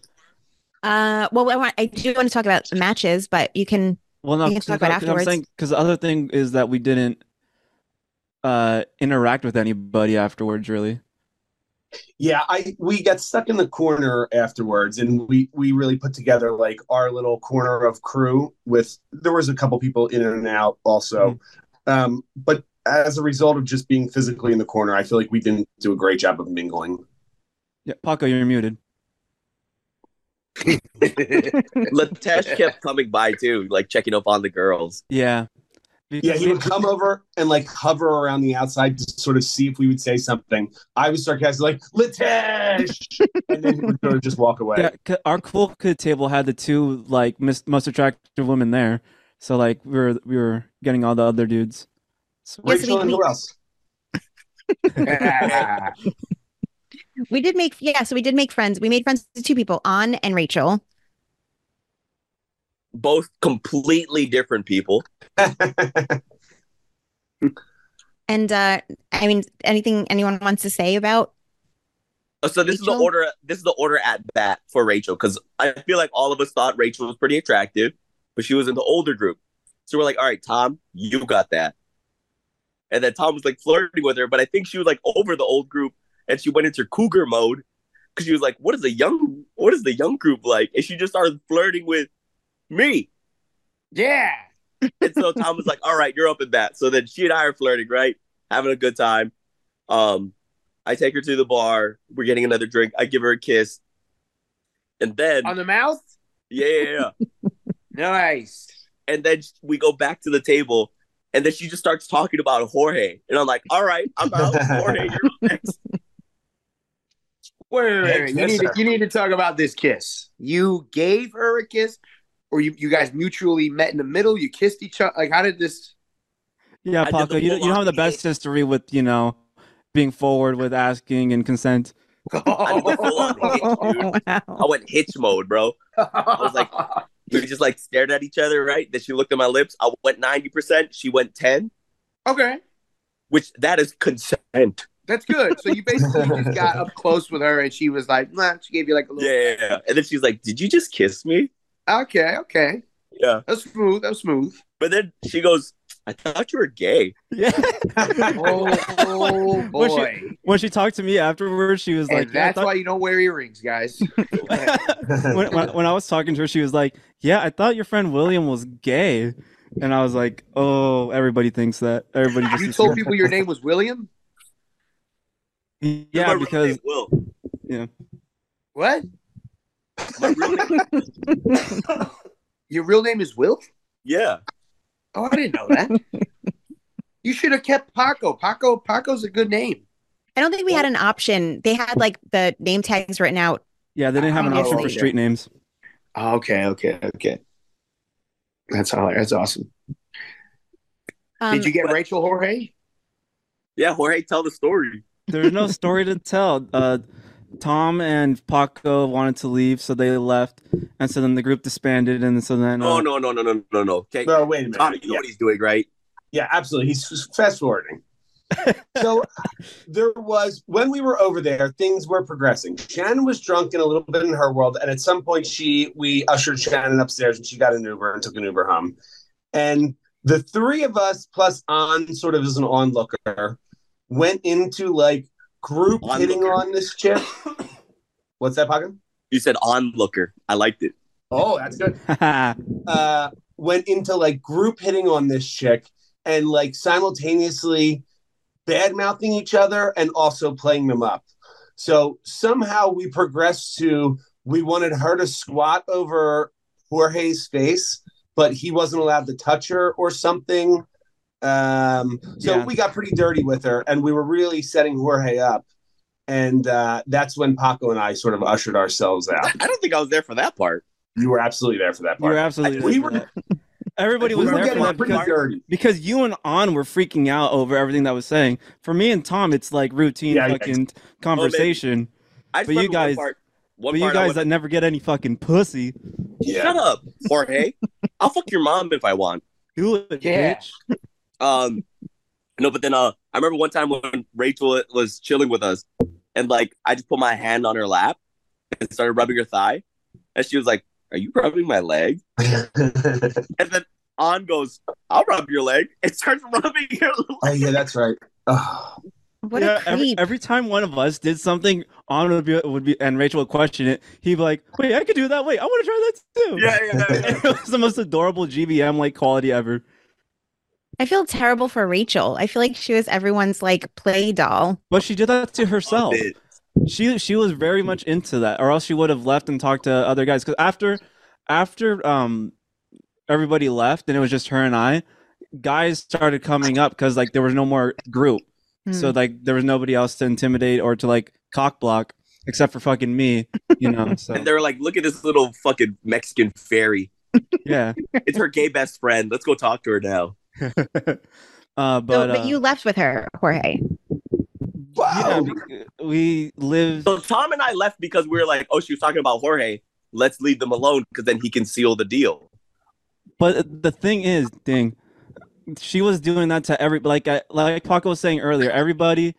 Uh, Well, I, want, I do want to talk about matches, but you can, well, no, you can talk about afterwards. Because the other thing is that we didn't Uh, interact with anybody afterwards, really. Yeah, I we got stuck in the corner afterwards, and we we really put together like our little corner of crew. With there was a couple people in and out also, mm-hmm. um, but as a result of just being physically in the corner, I feel like we didn't do a great job of mingling. Yeah, Paco, you're muted. Latesh kept coming by too, like checking up on the girls. Yeah. Because yeah, he would come over and like hover around the outside to sort of see if we would say something. I was sarcastic, like, Latesh! And then he would sort of just walk away. Yeah, our cool kid table had the two like most attractive women there. So like we were, we were getting all the other dudes. So, yes, Rachel and who else? We did make, yeah, so we did make friends. We made friends with two people, An and Rachel. Both completely different people. And uh I mean, anything anyone wants to say about so this Rachel? is the order this is the order at bat for Rachel, because I feel like all of us thought Rachel was pretty attractive, but she was in the older group, so we're like, all right, Tom, you got that. And then Tom was like flirting with her, but I think she was like over the old group, and she went into cougar mode because she was like, what is the young what is the young group like? And she just started flirting with me. Yeah. And so Tom was like, all right, you're up at bat. So then she and I are flirting, right? Having a good time. Um, I take her to the bar. We're getting another drink. I give her a kiss. And then... On the mouth? Yeah. Nice. And then we go back to the table. And then she just starts talking about Jorge. And I'm like, all right, I'm out. Jorge, you're up next. Wait, wait, wait. wait. You, need to, you need to talk about this kiss. You gave her a kiss? Or you, you guys mutually met in the middle? You kissed each other? Like, how did this... Yeah, Paco, you, you don't have the best history with, you know, being forward with asking and consent. Oh. I did the full-on hitch, dude. I went hitch mode, bro. I was like, We just like stared at each other, right? Then she looked at my lips. I went ninety percent. She went ten. Okay. Which that is consent. That's good. So you basically just got up close with her and she was like, nah, she gave you like a little. Yeah, yeah, yeah. And then she's like, did you just kiss me? Okay. Okay. Yeah. That was smooth. That was smooth. But then she goes, I thought you were gay. Yeah. oh, oh boy. When she, when she talked to me afterwards, she was like, and that's yeah, why you don't wear earrings, guys. when, when, when I was talking to her, she was like, yeah, I thought your friend William was gay. And I was like, oh, everybody thinks that. Everybody. Just you told people your name was William? Yeah, because. Will. Yeah. What? My real name? Your real name is Will? Yeah. Oh, I didn't know that. You should have kept Paco. Paco. Paco's a good name. I don't think we had an option. They had like the name tags written out. Yeah, they didn't have an option for street names. Oh, okay, okay, okay. That's all. That's awesome. Um, Did you get but, Rachel Jorge? Yeah, Jorge, tell the story. There's no story to tell. Uh, Tom and Paco wanted to leave, so they left, and so then the group disbanded, and so then. Uh, oh no no no no no no! Okay. No, wait a minute. Tom, you yeah. know what he's doing, right? Yeah, absolutely. He's fast forwarding. So there was when we were over there, things were progressing. Shannon was drunk and a little bit in her world, and at some point, she we ushered Shannon upstairs, and she got an Uber and took an Uber home. And the three of us, plus on sort of as an onlooker, went into like. Group onlooker. Hitting on this chick. What's that, Paco? You said onlooker. I liked it. Oh, that's good. uh, went into like group hitting on this chick and like simultaneously bad mouthing each other and also playing them up. So somehow we progressed to we wanted her to squat over Jorge's face, but he wasn't allowed to touch her or something. Um, so yeah. we got pretty dirty with her and we were really setting Jorge up. And, uh, that's when Paco and I sort of ushered ourselves out. I don't think I was there for that part. You were absolutely there for that part. You were absolutely I, there we for were, that. Everybody was we there for that because, because you and On were freaking out over everything that was saying. For me and Tom, it's like routine yeah, fucking guys. conversation. Oh, but you guys, one part, one but you guys that never get any fucking pussy. Yeah. Shut up, Jorge. I'll fuck your mom if I want. Do it, yeah. bitch. Um, no, but then, uh, I remember one time when Rachel was chilling with us and like, I just put my hand on her lap and started rubbing her thigh. And she was like, are you rubbing my leg? And then On goes, I'll rub your leg. And starts rubbing your leg. Oh, yeah, that's right. Oh. What yeah, a creep. Every, every time one of us did something, On would be, would be, and Rachel would question it. He'd be like, wait, I could do that. Wait, I want to try that too. Yeah, yeah, yeah. It was the most adorable G B M-like quality ever. I feel terrible for Rachel. I feel like she was everyone's like play doll. But she did that to herself. She she was very much into that, or else she would have left and talked to other guys. Because after after um everybody left and it was just her and I, guys started coming up because like there was no more group, mm. so like there was nobody else to intimidate or to like cock block except for fucking me, you know. So. And they were like, "Look at this little fucking Mexican fairy." Yeah, it's her gay best friend. Let's go talk to her now. uh, but, no, but uh, you left with her, Jorge. Wow, yeah, we lived. So Tom and I left because we were like, "Oh, she was talking about Jorge. Let's leave them alone because then he can seal the deal." But the thing is, ding, she was doing that to every like I, like Paco was saying earlier. Everybody,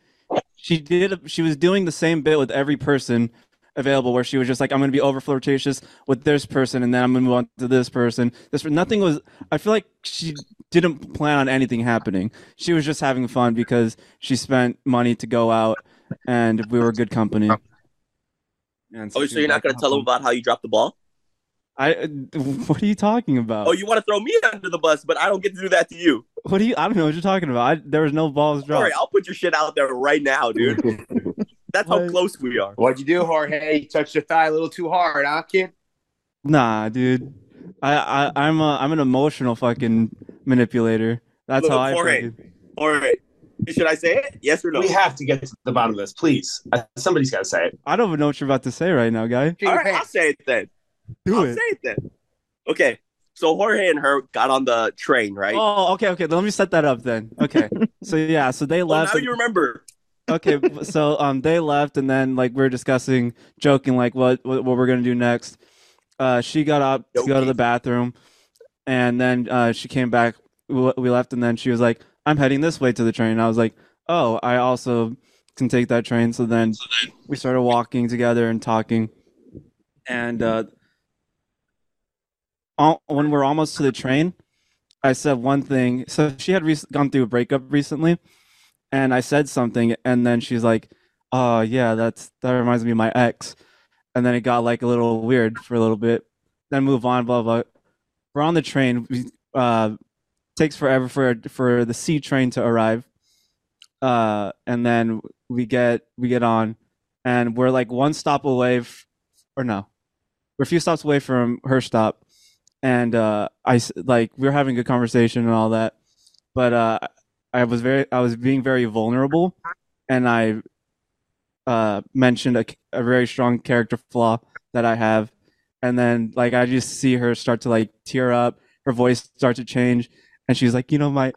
she did. She was doing the same bit with every person available, where she was just like, "I'm going to be over flirtatious with this person, and then I'm going to move on to this person." This nothing was. I feel like she. Didn't plan on anything happening. She was just having fun because she spent money to go out and we were good company. And so oh, so you're not going to tell them about how you dropped the ball? I. What are you talking about? Oh, you want to throw me under the bus, but I don't get to do that to you. What do you? I don't know what you're talking about. I, there was no balls dropped. All right, I'll put your shit out there right now, dude. That's how close we are. What'd you do, Jorge? You touched your thigh a little too hard, huh, kid? Nah, dude. I, I, I'm a, I'm an emotional fucking manipulator. That's Look, how I Jorge, Jorge. Should I say it? Yes or no? We have to get to the bottom of this, please. I, somebody's got to say it. I don't even know what you're about to say right now, guy. All right, I'll say it then. Do I'll it. I'll say it then. Okay, so Jorge and her got on the train, right? Oh, okay, okay. Let me set that up then. Okay, so yeah, so they left. Oh, now and... you remember. Okay, so um, they left, and then like we were discussing, joking, like what what, what we're gonna do next. Uh, she got up to go to the bathroom, and then uh, she came back. We left, and then she was like, "I'm heading this way to the train." And I was like, "Oh, I also can take that train." So then we started walking together and talking, and uh, all, when we're almost to the train, I said one thing. So she had gone through a breakup recently, and I said something, and then she's like, "Oh yeah, that's that reminds me of my ex." And then it got like a little weird for a little bit. Then move on, blah blah. We're on the train. We, uh, takes forever for for the C train to arrive, uh, and then we get we get on, and we're like one stop away, f or no, we're a few stops away from her stop, and uh, I like we were having a good conversation and all that, but uh, I was very I was being very vulnerable, and I. Uh, mentioned a, a very strong character flaw that I have, and then like I just see her start to like tear up, her voice start to change, and she's like, you know, my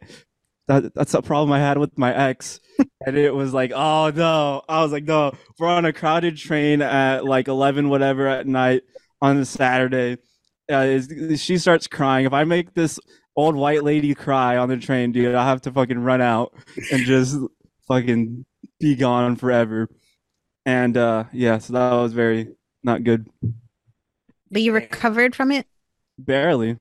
that, that's a problem I had with my ex, and it was like, oh no, I was like, no, we're on a crowded train at like eleven whatever at night on a Saturday. Uh, she starts crying. If I make this old white lady cry on the train, dude, I'll have to fucking run out and just fucking be gone forever. And uh, yeah, so that was very not good. But you recovered from it? Barely.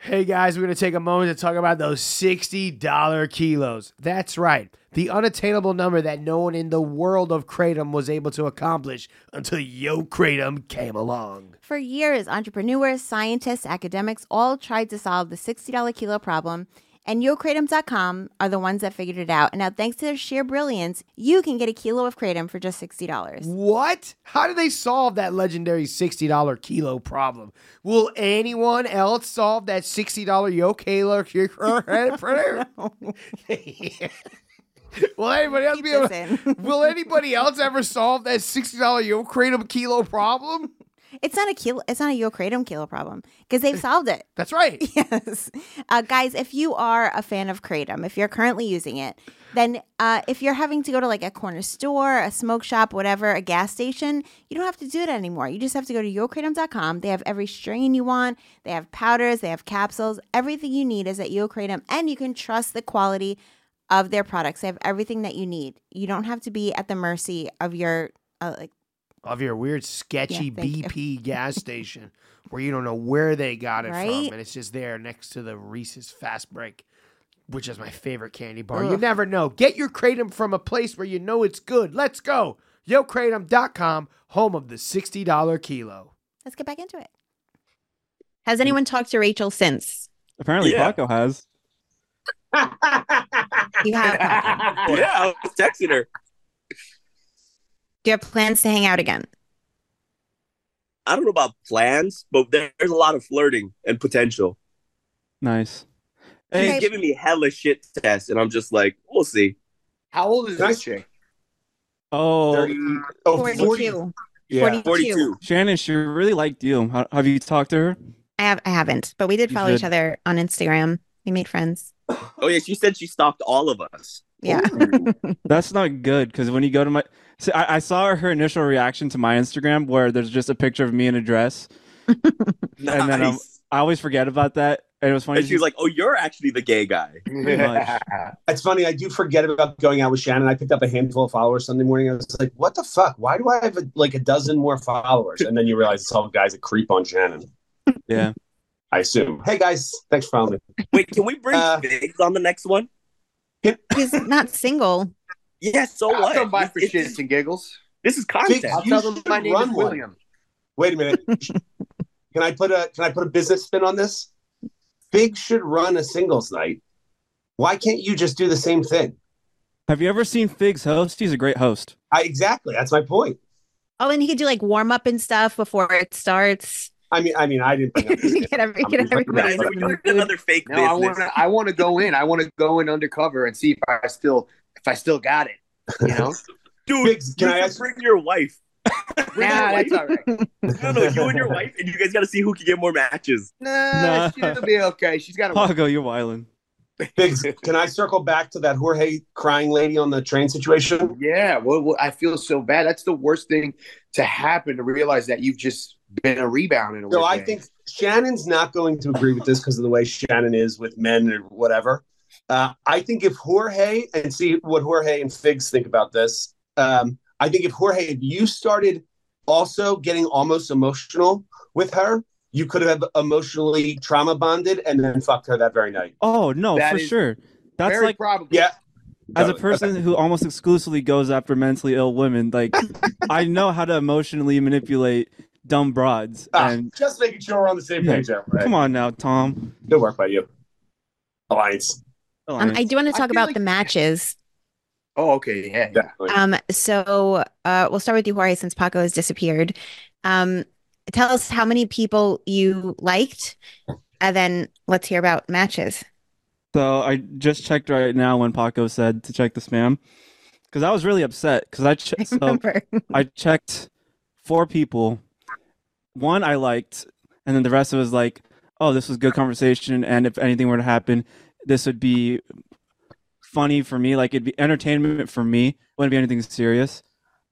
Hey guys, we're going to take a moment to talk about those sixty dollar kilos. That's right. The unattainable number that no one in the world of Kratom was able to accomplish until Yo Kratom came along. For years, entrepreneurs, scientists, academics all tried to solve the sixty dollar kilo problem. And Yo Kratom dot com are the ones that figured it out. And now, thanks to their sheer brilliance, you can get a kilo of Kratom for just sixty dollars. What? How did they solve that legendary sixty dollar kilo problem? Will anyone else solve that sixty dollar Yo Kalo kilo? Will anybody else be able to, Will anybody else ever solve that sixty dollar Yo Kratom kilo problem? It's not a kilo. It's not a Yo Kratom kilo problem because they've solved it. That's right. Yes, uh, guys. If you are a fan of Kratom, if you're currently using it, then uh, if you're having to go to like a corner store, a smoke shop, whatever, a gas station, you don't have to do it anymore. You just have to go to Yo Kratom dot com. They have every strain you want. They have powders. They have capsules. Everything you need is at Yo Kratom, and you can trust the quality of their products. They have everything that you need. You don't have to be at the mercy of your uh, like. Of your weird, sketchy yeah, B P you. gas station where you don't know where they got it right? from. And it's just there next to the Reese's Fast Break, which is my favorite candy bar. Ugh. You never know. Get your Kratom from a place where you know it's good. Let's go. Yo Kratom dot com, home of the sixty dollar kilo. Let's get back into it. Has anyone talked to Rachel since? Apparently yeah. Paco has. You have Paco. Yeah, I was texting her. Do you have plans to hang out again? I don't know about plans, but there's a lot of flirting and potential. Nice. Hey, She's giving me hella shit tests, and I'm just like, we'll see. How old is this chick? Oh, forty-two. Yeah, forty-two. Shannon, she really liked you. Have you talked to her? I have. I haven't, but we did follow each other on Instagram. We made friends. Oh yeah, she said she stalked all of us. Yeah, that's not good because when you go to my, see, I, I saw her initial reaction to my Instagram where there's just a picture of me in a dress, nice. And then I'm, I always forget about that. And it was funny. And she was like, "Oh, you're actually the gay guy." Yeah. It's funny. I do forget about going out with Shannon. I picked up a handful of followers Sunday morning. I was like, "What the fuck? Why do I have a, like a dozen more followers?" And then you realize it's all guys that creep on Shannon. Yeah, I assume. Hey guys, thanks for following me. Wait, can we bring uh, Figs on the next one? He's not single. Yeah, so I'll what? Come by for shits and giggles. This is content. Figs, I'll tell them my name is William. One. Wait a minute. Can I put a Can I put a business spin on this? Figs should run a singles night. Why can't you just do the same thing? Have you ever seen Figs host? He's a great host. I, exactly. That's my point. Oh, and he could do like warm up and stuff before it starts. I mean, I mean, I didn't. Get every, get everybody another, another fake no, business. I want to. I want to go in. I want to go in undercover and see if I still, if I still got it. You know, dude. Figs, can you I ask... bring your wife? Bring nah, your that's wife. all right. No, no, you and your wife, and you guys got to see who can get more matches. Nah, nah. She'll be okay. She's got. I'll go. You're wildin'. Figs, can I circle back to that Jorge crying lady on the train situation? Yeah. Well, well, I feel so bad. That's the worst thing to happen. To realize that you've just. been a rebound in a way. So I think Shannon's not going to agree with this because of the way Shannon is with men or whatever. Uh, I think if Jorge, and see what Jorge and Figs think about this, um, I think if Jorge, if you started also getting almost emotional with her, you could have emotionally trauma bonded and then fucked her that very night. Oh, no, that for sure. That's like, probably. Yeah. As a person who almost exclusively goes after mentally ill women, like, I know how to emotionally manipulate dumb broads. Ah, and just making sure we're on the same page. Yeah. Right? Come on now, Tom. Good work by you. Alliance. Alliance. Um, I do want to talk about like the matches. Oh, okay. Yeah. Definitely. Um. So uh, we'll start with you, Jorge, since Paco has disappeared. Um, tell us how many people you liked, and then let's hear about matches. So I just checked right now when Paco said to check the spam, because I was really upset because I, che- I, so I checked four people. One I liked, and then the rest of it was like, oh, this was good conversation, and if anything were to happen, this would be funny for me. Like, it'd be entertainment for me. It wouldn't be anything serious.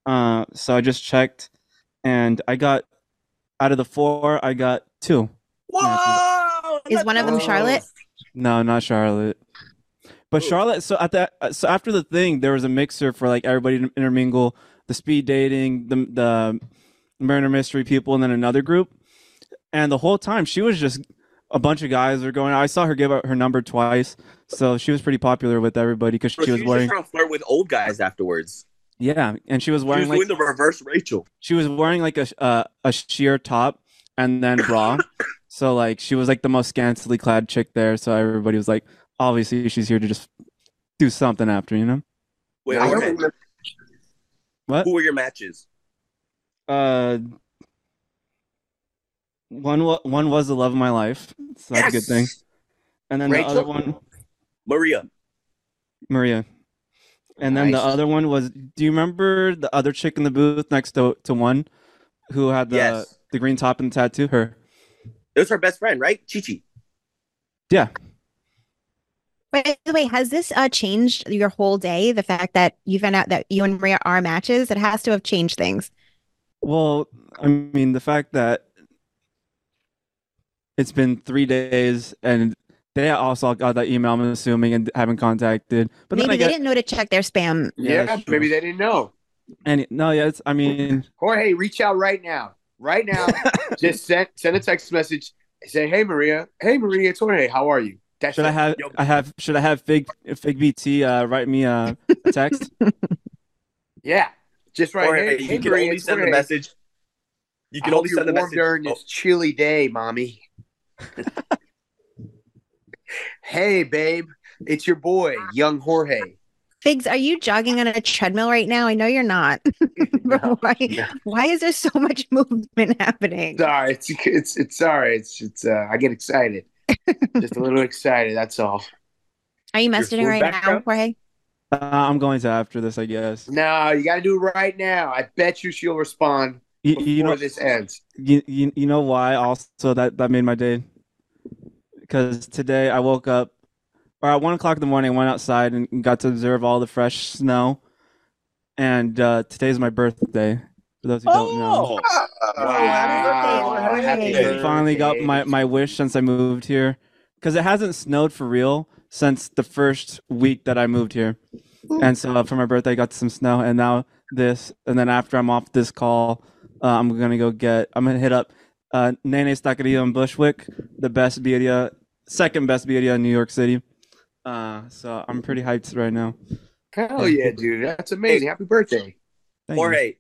Uh, so I just checked, and I got, out of the four, I got two. Whoa! Is one of them Charlotte? No, not Charlotte. But Ooh. Charlotte. So at that, so after the thing, there was a mixer for like everybody to intermingle, the speed dating, the the murder mystery people, and then another group. And the whole time, she was just a bunch of guys were going. I saw her give out her number twice, so she was pretty popular with everybody because she, she was wearing. She was trying to flirt with old guys afterwards. Yeah, and she was wearing. She was like, doing the reverse Rachel. She was wearing like a uh, a sheer top and then bra. So, like, she was, like, the most scantily clad chick there. So everybody was like, obviously, she's here to just do something after, you know? Wait, I don't remember. What? Who were your matches? Uh, One one was the love of my life. So that's yes! a good thing. And then Rachel? The other one... Maria. Maria. And nice. Then the other one was... Do you remember the other chick in the booth next to, to one who had the, yes. the green top and the tattoo? Her. It was her best friend, right? Chi-Chi. Yeah. By the way, has this uh, changed your whole day? The fact that you found out that you and Maria are matches, it has to have changed things. Well, I mean, the fact that it's been three days and they also got that email, I'm assuming, and haven't contacted. But maybe they got... didn't know to check their spam. Yeah, yeah maybe they didn't know. And no, yeah, it's, I mean... Jorge, reach out right now. Right now, just send send a text message and say, "Hey Maria, hey Maria, it's Jorge. How are you?" That's should it. I have? Yo. I have. Should I have Fig Fig B T uh, write me a, a text? Yeah, just right. Jorge, hey, you hey can Maria, only send Jorge. The message. You can I only hope send you're the warm message during oh. this chilly day, mommy. Hey, babe, it's your boy, young Jorge. Figs, are you jogging on a treadmill right now? I know you're not. No, why, no. why is there so much movement happening? Sorry, it's it's it's sorry. It's it's. Uh, I get excited, just a little excited. That's all. Are you messaging right now, Jorge? Uh, I'm going to after this, I guess. No, you got to do it right now. I bet you she'll respond you, before you know, this ends. You, you you know why? Also, that that made my day because today I woke up. Or at one o'clock in the morning, I went outside and got to observe all the fresh snow. And uh, today's my birthday. For those who oh, don't know, wow. Wow. Happy birthday. I finally got my, my wish since I moved here, because it hasn't snowed for real since the first week that I moved here. Ooh. And so for my birthday, I got some snow. And now this, and then after I'm off this call, uh, I'm gonna go get. I'm gonna hit up uh, Nene's Taqueria in Bushwick, the best birria, second best birria in New York City. Uh, so I'm pretty hyped right now. Hell yeah, dude! That's amazing. Hey, happy birthday, Thank Jorge. You.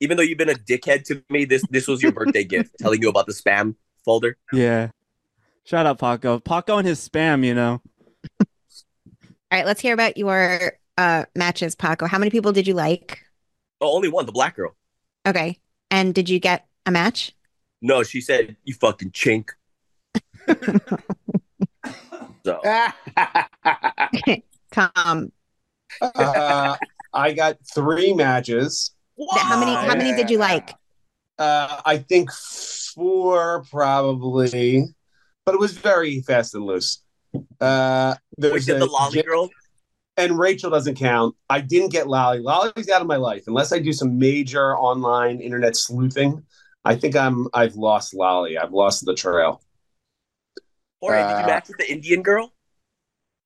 Even though you've been a dickhead to me, this this was your birthday gift, telling you about the spam folder. Yeah, shout out Paco. Paco and his spam, you know. All right, let's hear about your uh matches, Paco. How many people did you like? Oh, only one, the black girl. Okay, and did you get a match? No, she said you fucking chink. So. Tom, uh, I got three matches. What? How many? How many did you like? Uh, I think four, probably, but it was very fast and loose. Uh, we did the Lolly girl, and Rachel doesn't count. I didn't get Lolly. Lolly's out of my life unless I do some major online internet sleuthing. I think I'm, I've lost Lolly. I've lost the trail. Or uh, did you match with the Indian girl?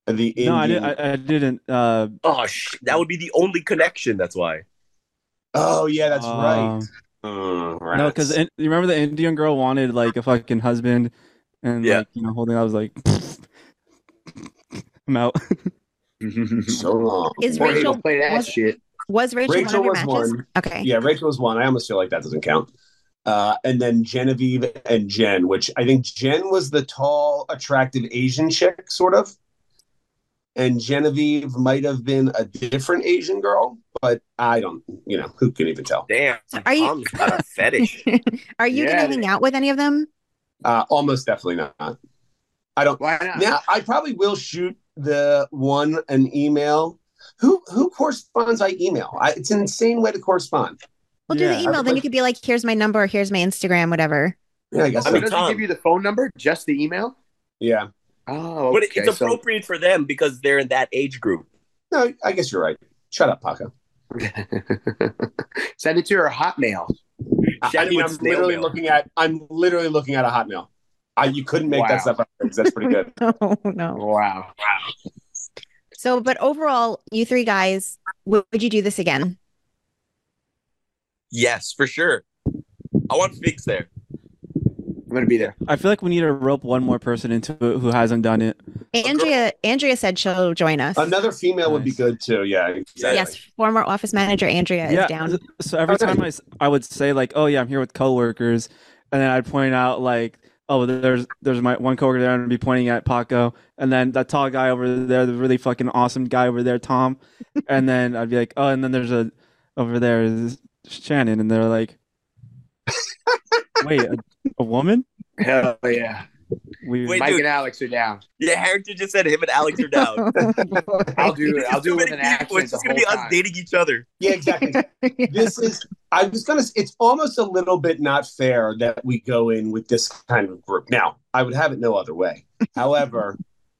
The Indian... No, I, did, I, I didn't. Uh... Oh, sh- that would be the only connection. That's why. Oh, yeah, that's uh... right. Mm, right. No, because you remember the Indian girl wanted like a fucking husband, and yeah. like you know, holding. I was like, I'm out. So long. Is Rachel, Rachel play that was, shit? Was Rachel, Rachel one was one. Okay. Yeah, Rachel was one. I almost feel like that doesn't count. Uh, and then Genevieve and Jen, which I think Jen was the tall, attractive Asian chick, sort of, and Genevieve might have been a different Asian girl, but I don't, you know, who can even tell? Damn, so are you... Tom's got a fetish. Are you yeah. going to hang out with any of them? Uh, almost definitely not. I don't. Why not? Now, I probably will shoot the one an email. Who who corresponds by email? I, it's an insane way to correspond. Well, yeah. do the email, then you could be like, here's my number, here's my Instagram, whatever. Yeah, I guess. I mean, so does it give you the phone number, just the email? Yeah. Oh, okay. But it's appropriate so... for them because they're in that age group. No, I guess you're right. Shut up, Paco. Send it to your Hotmail. I mean, I'm literally mail. looking at. I'm literally looking at a Hotmail. I, you couldn't make wow. that stuff up. That's pretty good. Oh no, no! Wow. Wow. So, but overall, you three guys, would you do this again? Yes, for sure. I want Figs there. I'm gonna be there. I feel like we need to rope one more person into it who hasn't done it. Andrea, Andrea said she'll join us. Another female nice. would be good too. Yeah, exactly. Yes, former office manager Andrea yeah. is down. So every okay. time I, I would say like, "Oh yeah, I'm here with coworkers," and then I'd point out like, "Oh, there's there's my one coworker there," and I'd be pointing at Paco, and then that tall guy over there, the really fucking awesome guy over there, Tom, and then I'd be like, "Oh, and then there's a over there is Shannon," and they're like. Wait, a, a woman? Hell yeah. We, Wait, Mike dude. and Alex are down. Yeah, Harrington just said him and Alex are down. I'll do it. I'll do it with an accent. It's just going to be us dating each other. Yeah, exactly. yeah. This is, I was going to, it's almost a little bit not fair that we go in with this kind of group. Now, I would have it no other way. However,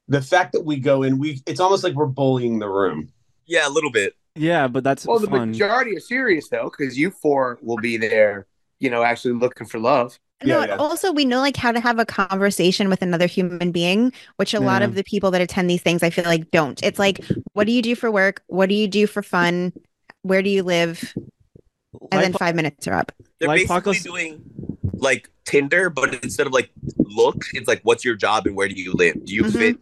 the fact that we go in, we it's almost like we're bullying the room. Yeah, a little bit. Yeah, but that's Well, fun. The majority are serious, though, because you four will be there. You know, actually looking for love. No, yeah, yeah. Also, we know like how to have a conversation with another human being, which a yeah. lot of the people that attend these things, I feel like, don't. It's like, what do you do for work? What do you do for fun? Where do you live? And like, then five minutes are up. They're like, basically Paco's... doing like Tinder, but instead of like look, it's like, what's your job and where do you live? Do you mm-hmm. fit?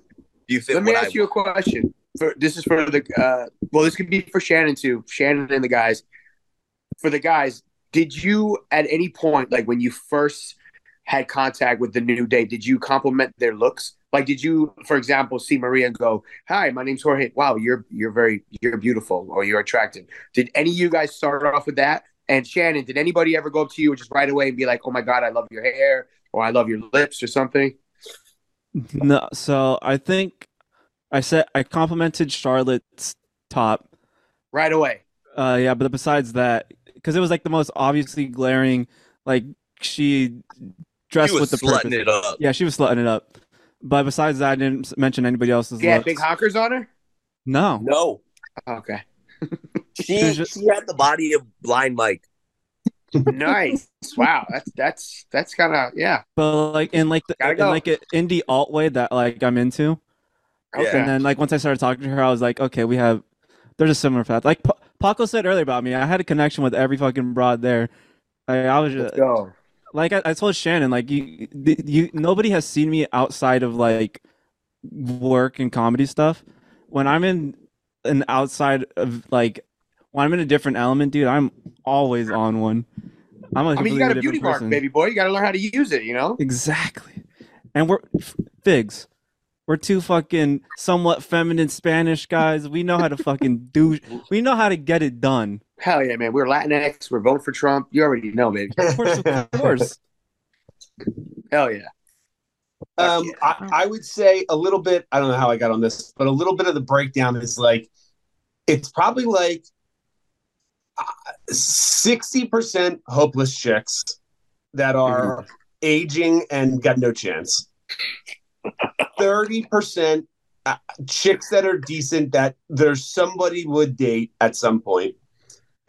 Do you fit? Let me ask I you want? a question. For, this is for the uh, well, this could be for Shannon too. Shannon and the guys. For the guys. Did you, at any point, like when you first had contact with the new date, did you compliment their looks? Like, did you, for example, see Maria and go, "Hi, my name's Jorge. Wow, you're you're very you're beautiful, or you're attractive." Did any of you guys start off with that? And Shannon, did anybody ever go up to you just right away and be like, "Oh my God, I love your hair," or "I love your lips," or something? No. So I think I said I complimented Charlotte's top right away. Uh, yeah, but besides that. Because it was like the most obviously glaring, like she dressed she was with the slutting purpose. It up. Yeah, she was slutting it up. But besides that, I didn't mention anybody else's. Yeah, big hockers on her. No, no. Okay. She she, just... she had the body of Blind Mike. Nice. Wow. That's that's that's kind of yeah. But like in like the in like an indie alt way that like I'm into. Okay. And then like once I started talking to her, I was like, okay, we have. There's a similar path. Like P- Paco said earlier about me, I had a connection with every fucking broad there. I, I was just like I, I told Shannon, like you, you, nobody has seen me outside of like work and comedy stuff. When I'm in an outside of like when I'm in a different element, dude, I'm always on one. I'm a I mean, you got a beauty mark, baby boy. You got to learn how to use it, you know? Exactly. And we're Figs. We're two fucking somewhat feminine Spanish guys. We know how to fucking do. We know how to get it done. Hell yeah, man. We're Latinx. We're voting for Trump. You already know, baby. Of course, of course. Hell yeah. Um, yeah. I, I would say a little bit. I don't know how I got on this, but a little bit of the breakdown is like, it's probably like sixty percent hopeless chicks that are mm-hmm. aging and got no chance. thirty percent uh, chicks that are decent that there's somebody would date at some point.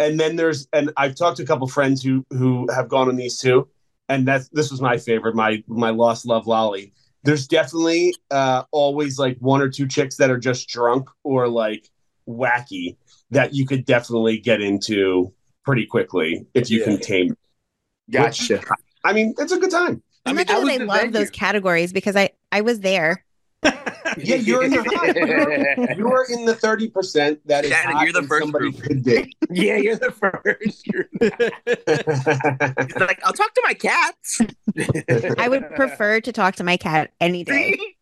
And then there's, and I've talked to a couple friends who who have gone on these too, and that's this was my favorite, my my Lost Love Lolly. There's definitely uh, always like one or two chicks that are just drunk or like wacky that you could definitely get into pretty quickly if you yeah. can tame. Gotcha. Which, I mean, it's a good time. I mean, I love venue. Those categories because I, I was there. Yeah, you're in the you're in the thirty percent that is Shannon, hot you're the first somebody group. Could date. Yeah, you're the first. You're it's like I'll talk to my cats. I would prefer to talk to my cat any day. See?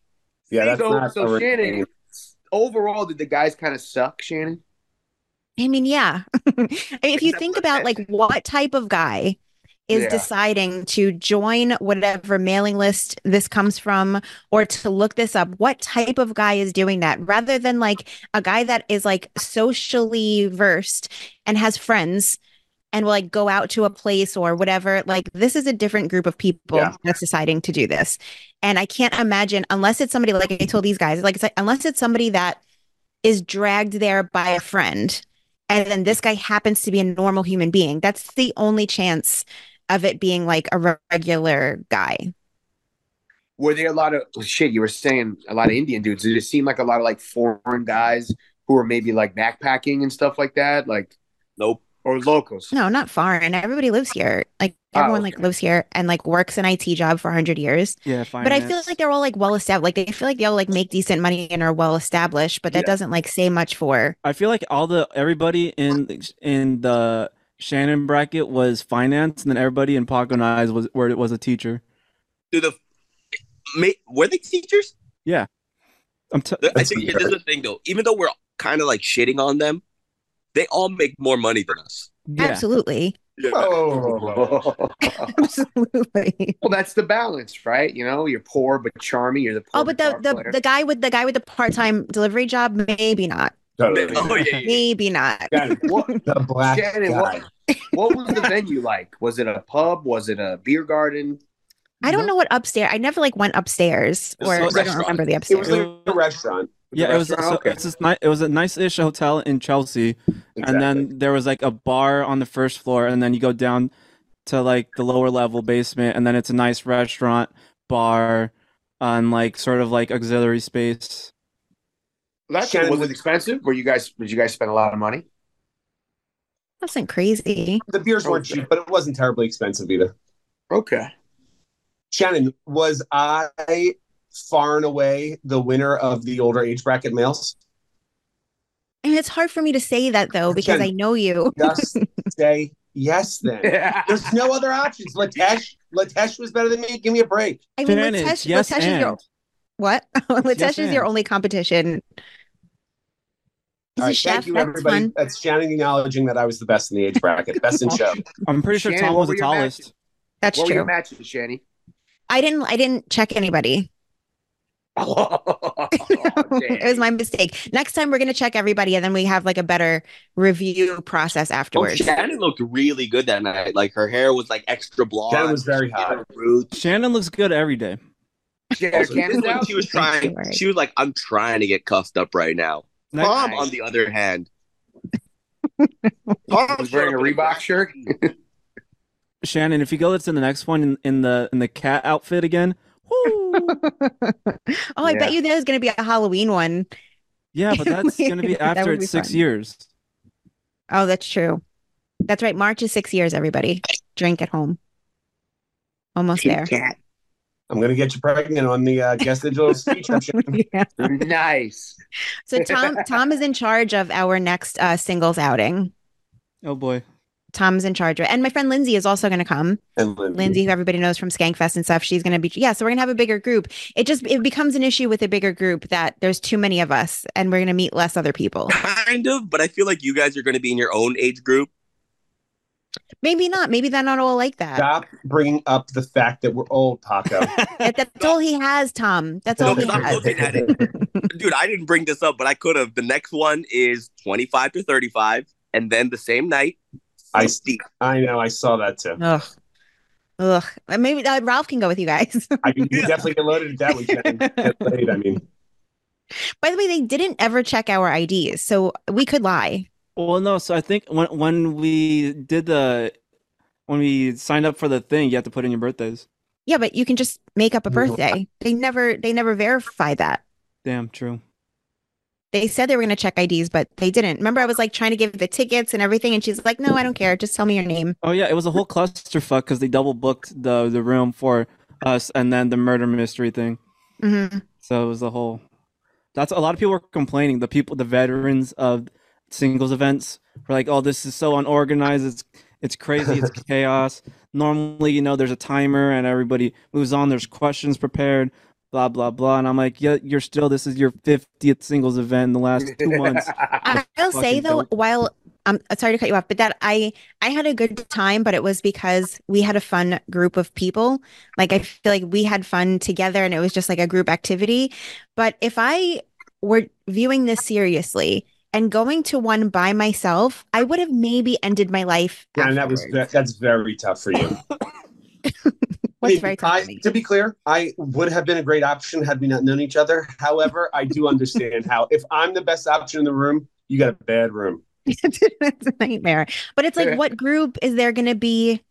Yeah, that's so, not so Shannon. Thing. Overall, did the guys kind of suck, Shannon? I mean, yeah. I mean, if you think about like what type of guy is yeah. deciding to join whatever mailing list this comes from or to look this up, what type of guy is doing that rather than like a guy that is like socially versed and has friends and will like go out to a place or whatever. Like this is a different group of people yeah. that's deciding to do this. And I can't imagine unless it's somebody like I told these guys, like, it's like unless it's somebody that is dragged there by a friend and then this guy happens to be a normal human being. That's the only chance of it being like a regular guy. Were there a lot of shit you were saying? A lot of Indian dudes. Did it seem like a lot of like foreign guys who were maybe like backpacking and stuff like that? Like, nope. Or locals? No, not foreign. Everybody lives here. Like everyone oh, okay. like lives here and like works an I T job for a hundred years. Yeah, finance. But I feel like they're all like well established. Like they feel like they all like make decent money and are well established. But that yeah. doesn't like say much for. I feel like all the everybody in in the. Shannon bracket was finance, and then everybody in Paco and I's was where it was a teacher. Do the may, were they teachers? Yeah, I'm t- I think weird. This is the thing though. Even though we're kind of like shitting on them, they all make more money than us. Yeah. Absolutely. Yeah. Oh. Absolutely. Well, that's the balance, right? You know, you're poor but charming. You're the poor, oh, but the the, the guy with the guy with the part time delivery job, maybe not. Totally. Oh, yeah, yeah. Maybe not. What, the black Shannon, what, what was the venue like? Was it a pub? Was it a beer garden? I don't know what upstairs. I never like went upstairs, or I don't remember the upstairs. It was like a restaurant. Yeah, the it restaurant? was. Okay. So, it's just ni- it was a nice-ish hotel in Chelsea, exactly. And then there was like a bar on the first floor, and then you go down to like the lower level basement, and then it's a nice restaurant, bar, and like sort of like auxiliary space. That's Shannon, was it expensive? Were you guys? Did you guys spend a lot of money? Wasn't crazy. The beers weren't cheap, but it wasn't terribly expensive either. Okay. Shannon, was I far and away the winner of the older age bracket males? And it's hard for me to say that though because Shannon, I know you. Just say yes, then. Yeah. There's no other options. Latesh, Latesh was better than me. Give me a break. I mean, Shannon, Latesh, yes, Latesh is your what? Latesh yes, is your only competition. All right, chef, thank you, everybody. Fun. That's Shannon acknowledging that I was the best in the age bracket, best in show. I'm pretty sure Shannon, Tom was the tallest. Matches? That's what true. What were your matches, Shanny? I didn't. I didn't check anybody. Oh, it was my mistake. Next time we're gonna check everybody, and then we have like a better review process afterwards. Oh, Shannon looked really good that night. Like her hair was like extra blonde. That was very hot. Shannon looks good every day. Yeah, also, she was trying. She was like, "I'm trying to get cuffed up right now." Nice. Tom, on the other hand, Tom was wearing a Reebok shirt. Shannon, if you go, let's in the next one in, in the in the cat outfit again. Woo. Oh, I yeah. bet you there's going to be a Halloween one. Yeah, but that's going to be after it's six fun. years. Oh, that's true. That's right. March is six years. Everybody, drink at home. Almost Pink there. Cat. I'm going to get you pregnant on the uh, Gas Digital speech. Yeah. Nice. So Tom Tom is in charge of our next uh, singles outing. Oh, boy. Tom's in charge of it. And my friend Lindsay is also going to come. And Lindsay. Lindsay, who everybody knows from Skankfest and stuff, she's going to be. Yeah, so we're going to have a bigger group. It just it becomes an issue with a bigger group that there's too many of us and we're going to meet less other people. Kind of, but I feel like you guys are going to be in your own age group. Maybe not. Maybe they're not all like that. Stop bringing up the fact that we're old, Paco. that, that's all he has, Tom. That's no, all he I'm has. Looking at it. Dude, I didn't bring this up, but I could have. The next one is twenty-five to thirty-five, and then the same night, I speak. I know. I saw that too. Ugh. Ugh. Maybe uh, Ralph can go with you guys. I can yeah. definitely get loaded at that weekend. I mean. By the way, they didn't ever check our I Ds, so we could lie. Well, no. So I think when when we did the when we signed up for the thing, you have to put in your birthdays. Yeah, but you can just make up a birthday. They never they never verify that. Damn, true. They said they were going to check I Ds, but they didn't. Remember, I was like trying to give the tickets and everything, and she's like, "No, I don't care. Just tell me your name." Oh yeah, it was a whole clusterfuck because they double booked the the room for us, and then the murder mystery thing. Mm-hmm. So it was a whole. That's a lot of people were complaining. The people, the veterans of singles events, were like, "Oh, this is so unorganized. It's it's crazy. It's chaos. Normally, you know, there's a timer and everybody moves on. There's questions prepared." Blah blah blah, and I'm like, yeah, you're still. This is your fiftieth singles event in the last two months. I'll say though, dope. while I'm um, sorry to cut you off, but that I I had a good time, but it was because we had a fun group of people. Like I feel like we had fun together, and it was just like a group activity. But if I were viewing this seriously and going to one by myself, I would have maybe ended my life. Yeah, and that was that, that's very tough for you. Wait, very I, to be clear, I would have been a great option had we not known each other. However, I do understand how if I'm the best option in the room, you got a bad room. That's a nightmare. But it's like, what group is there going to be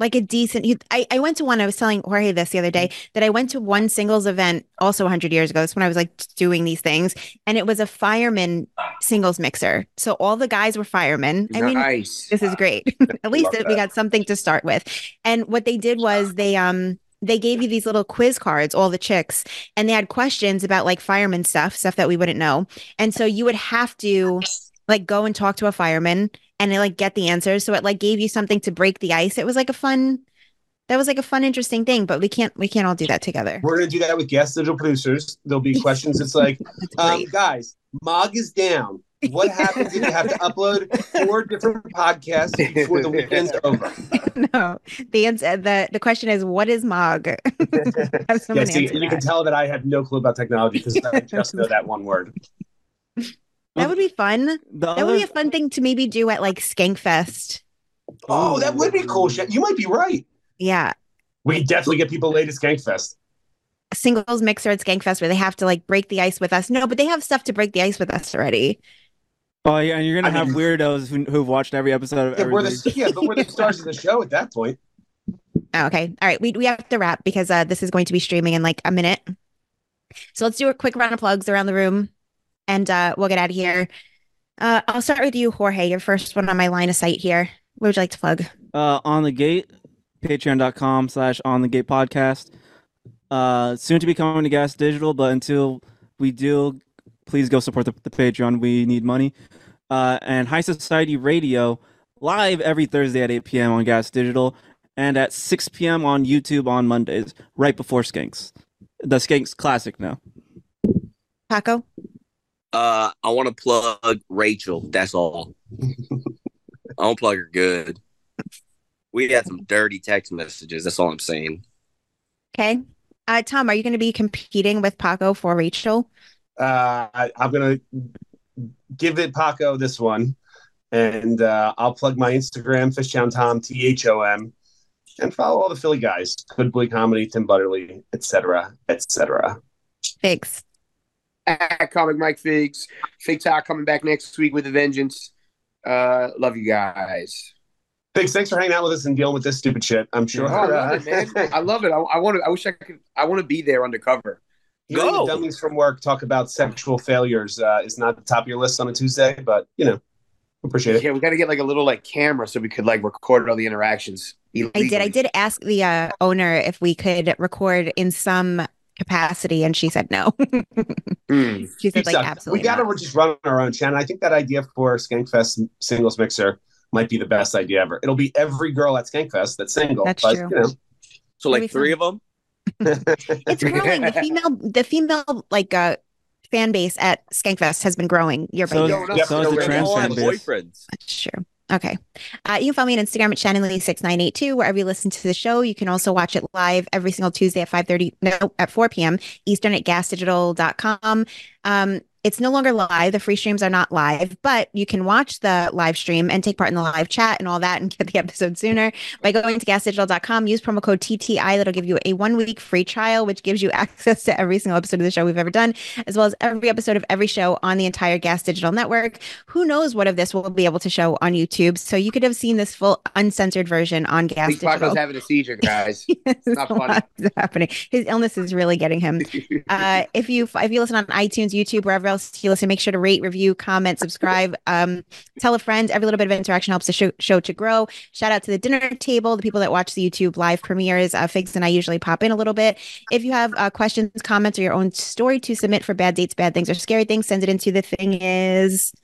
like a decent? I, I went to one. I was telling Jorge this the other day that I went to one singles event also one hundred years ago. That's when I was like doing these things. And it was a fireman singles mixer. So all the guys were firemen. I nice. mean, this is great. At least it, we got something to start with. And what they did was they um they gave you these little quiz cards, all the chicks, and they had questions about like fireman stuff, stuff that we wouldn't know. And so you would have to like go and talk to a fireman and like get the answers. So it like gave you something to break the ice. It was like a fun That was like a fun, interesting thing, but we can't we can't all do that together. We're gonna do that with Gas Digital producers. There'll be questions. It's like, um, guys, Mog is down. What happens if you have to upload four different podcasts before the weekend's over? No, the answer, the the question is, what is Mog? Have yeah, see, you that. can tell that I have no clue about technology because I just know that one word. That would be fun. The that other... would be a fun thing to maybe do at like Skankfest. Oh, that would be cool. Shit, you might be right. Yeah. We definitely get people late at Skankfest. A singles mixer at Skankfest where they have to like break the ice with us. No, but they have stuff to break the ice with us already. Oh, yeah. And you're going to have mean, weirdos who, who've watched every episode of yeah, we're the, yeah, but we're the stars of the show at that point. Oh, okay. All right. We, we have to wrap because uh, this is going to be streaming in like a minute. So let's do a quick round of plugs around the room and uh, we'll get out of here. Uh, I'll start with you, Jorge. Your first one on my line of sight here. What would you like to plug? Uh, on the Gate. Patreon.com slash on the gate podcast. Uh, soon to be coming to Gas Digital, but until we do, please go support the, the Patreon. We need money. Uh, and High Society Radio live every Thursday at eight p.m. on Gas Digital and at six p.m. on YouTube on Mondays, right before Skanks. The Skanks Classic now. Paco? Uh, I want to plug Rachel. That's all. I don't plug her good. We had some dirty text messages. That's all I'm saying. Okay. Uh, Tom, are you going to be competing with Paco for Rachel? Uh, I, I'm going to give it Paco this one. And uh, I'll plug my Instagram, Fishtownthom, T H O M. And follow all the Philly guys. Good Boy Comedy, Tim Butterly, et cetera, et cetera. Figs. At Comic Mike Figs. Fig Talk coming back next week with a vengeance. Uh, love you guys. Thanks, thanks for hanging out with us and dealing with this stupid shit. I'm sure. Oh, I love it, man. I love it. I, I want to. I wish I could. I want to be there undercover. You know, the dummies from work talk about sexual failures. Uh, it's not the top of your list on a Tuesday, but you know, appreciate it. Yeah, we got to get like a little like camera so we could like record all the interactions. Illegally. I did. I did ask the uh, owner if we could record in some capacity, and she said no. mm. She said you like suck. absolutely. We got to just run our own channel. I think that idea for Skankfest Singles Mixer might be the best idea ever. It'll be every girl at Skankfest that's single. That's but, true. You know. So like three of them. It's growing. The female, the female like uh, fan base at Skankfest has been growing year by year. So, so the trans fan boyfriends. That's true. Okay. Uh, you can follow me on Instagram at Shannon Lee six nine eight two, wherever you listen to the show. You can also watch it live every single Tuesday at five thirty, no, at four p.m. Eastern at gas digital dot com. Um, It's no longer live. The free streams are not live, but you can watch the live stream and take part in the live chat and all that and get the episode sooner by going to gas digital dot com. Use promo code T T I. That'll give you a one-week free trial, which gives you access to every single episode of the show we've ever done, as well as every episode of every show on the entire Gas Digital Network. Who knows what of this we'll be able to show on YouTube. So you could have seen this full uncensored version on Gas Digital. Paco's having a seizure, guys. Yes, it's not funny. Happening. His illness is really getting him. Uh, if you if you listen on iTunes, YouTube, wherever else you listen, make sure to rate, review, comment, subscribe, um, tell a friend. Every little bit of interaction helps the show, show to grow. Shout out to the dinner table, the people that watch the YouTube live premieres. Uh, Figs and I usually pop in a little bit. If you have uh, questions, comments, or your own story to submit for bad dates, bad things, or scary things, send it into the thing is.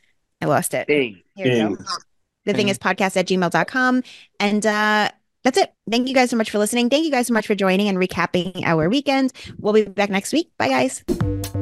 I lost it. Thing. Here we go. The thing is podcast at gmail dot com. And uh, that's it. Thank you guys so much for listening. Thank you guys so much for joining and recapping our weekend. We'll be back next week. Bye, guys.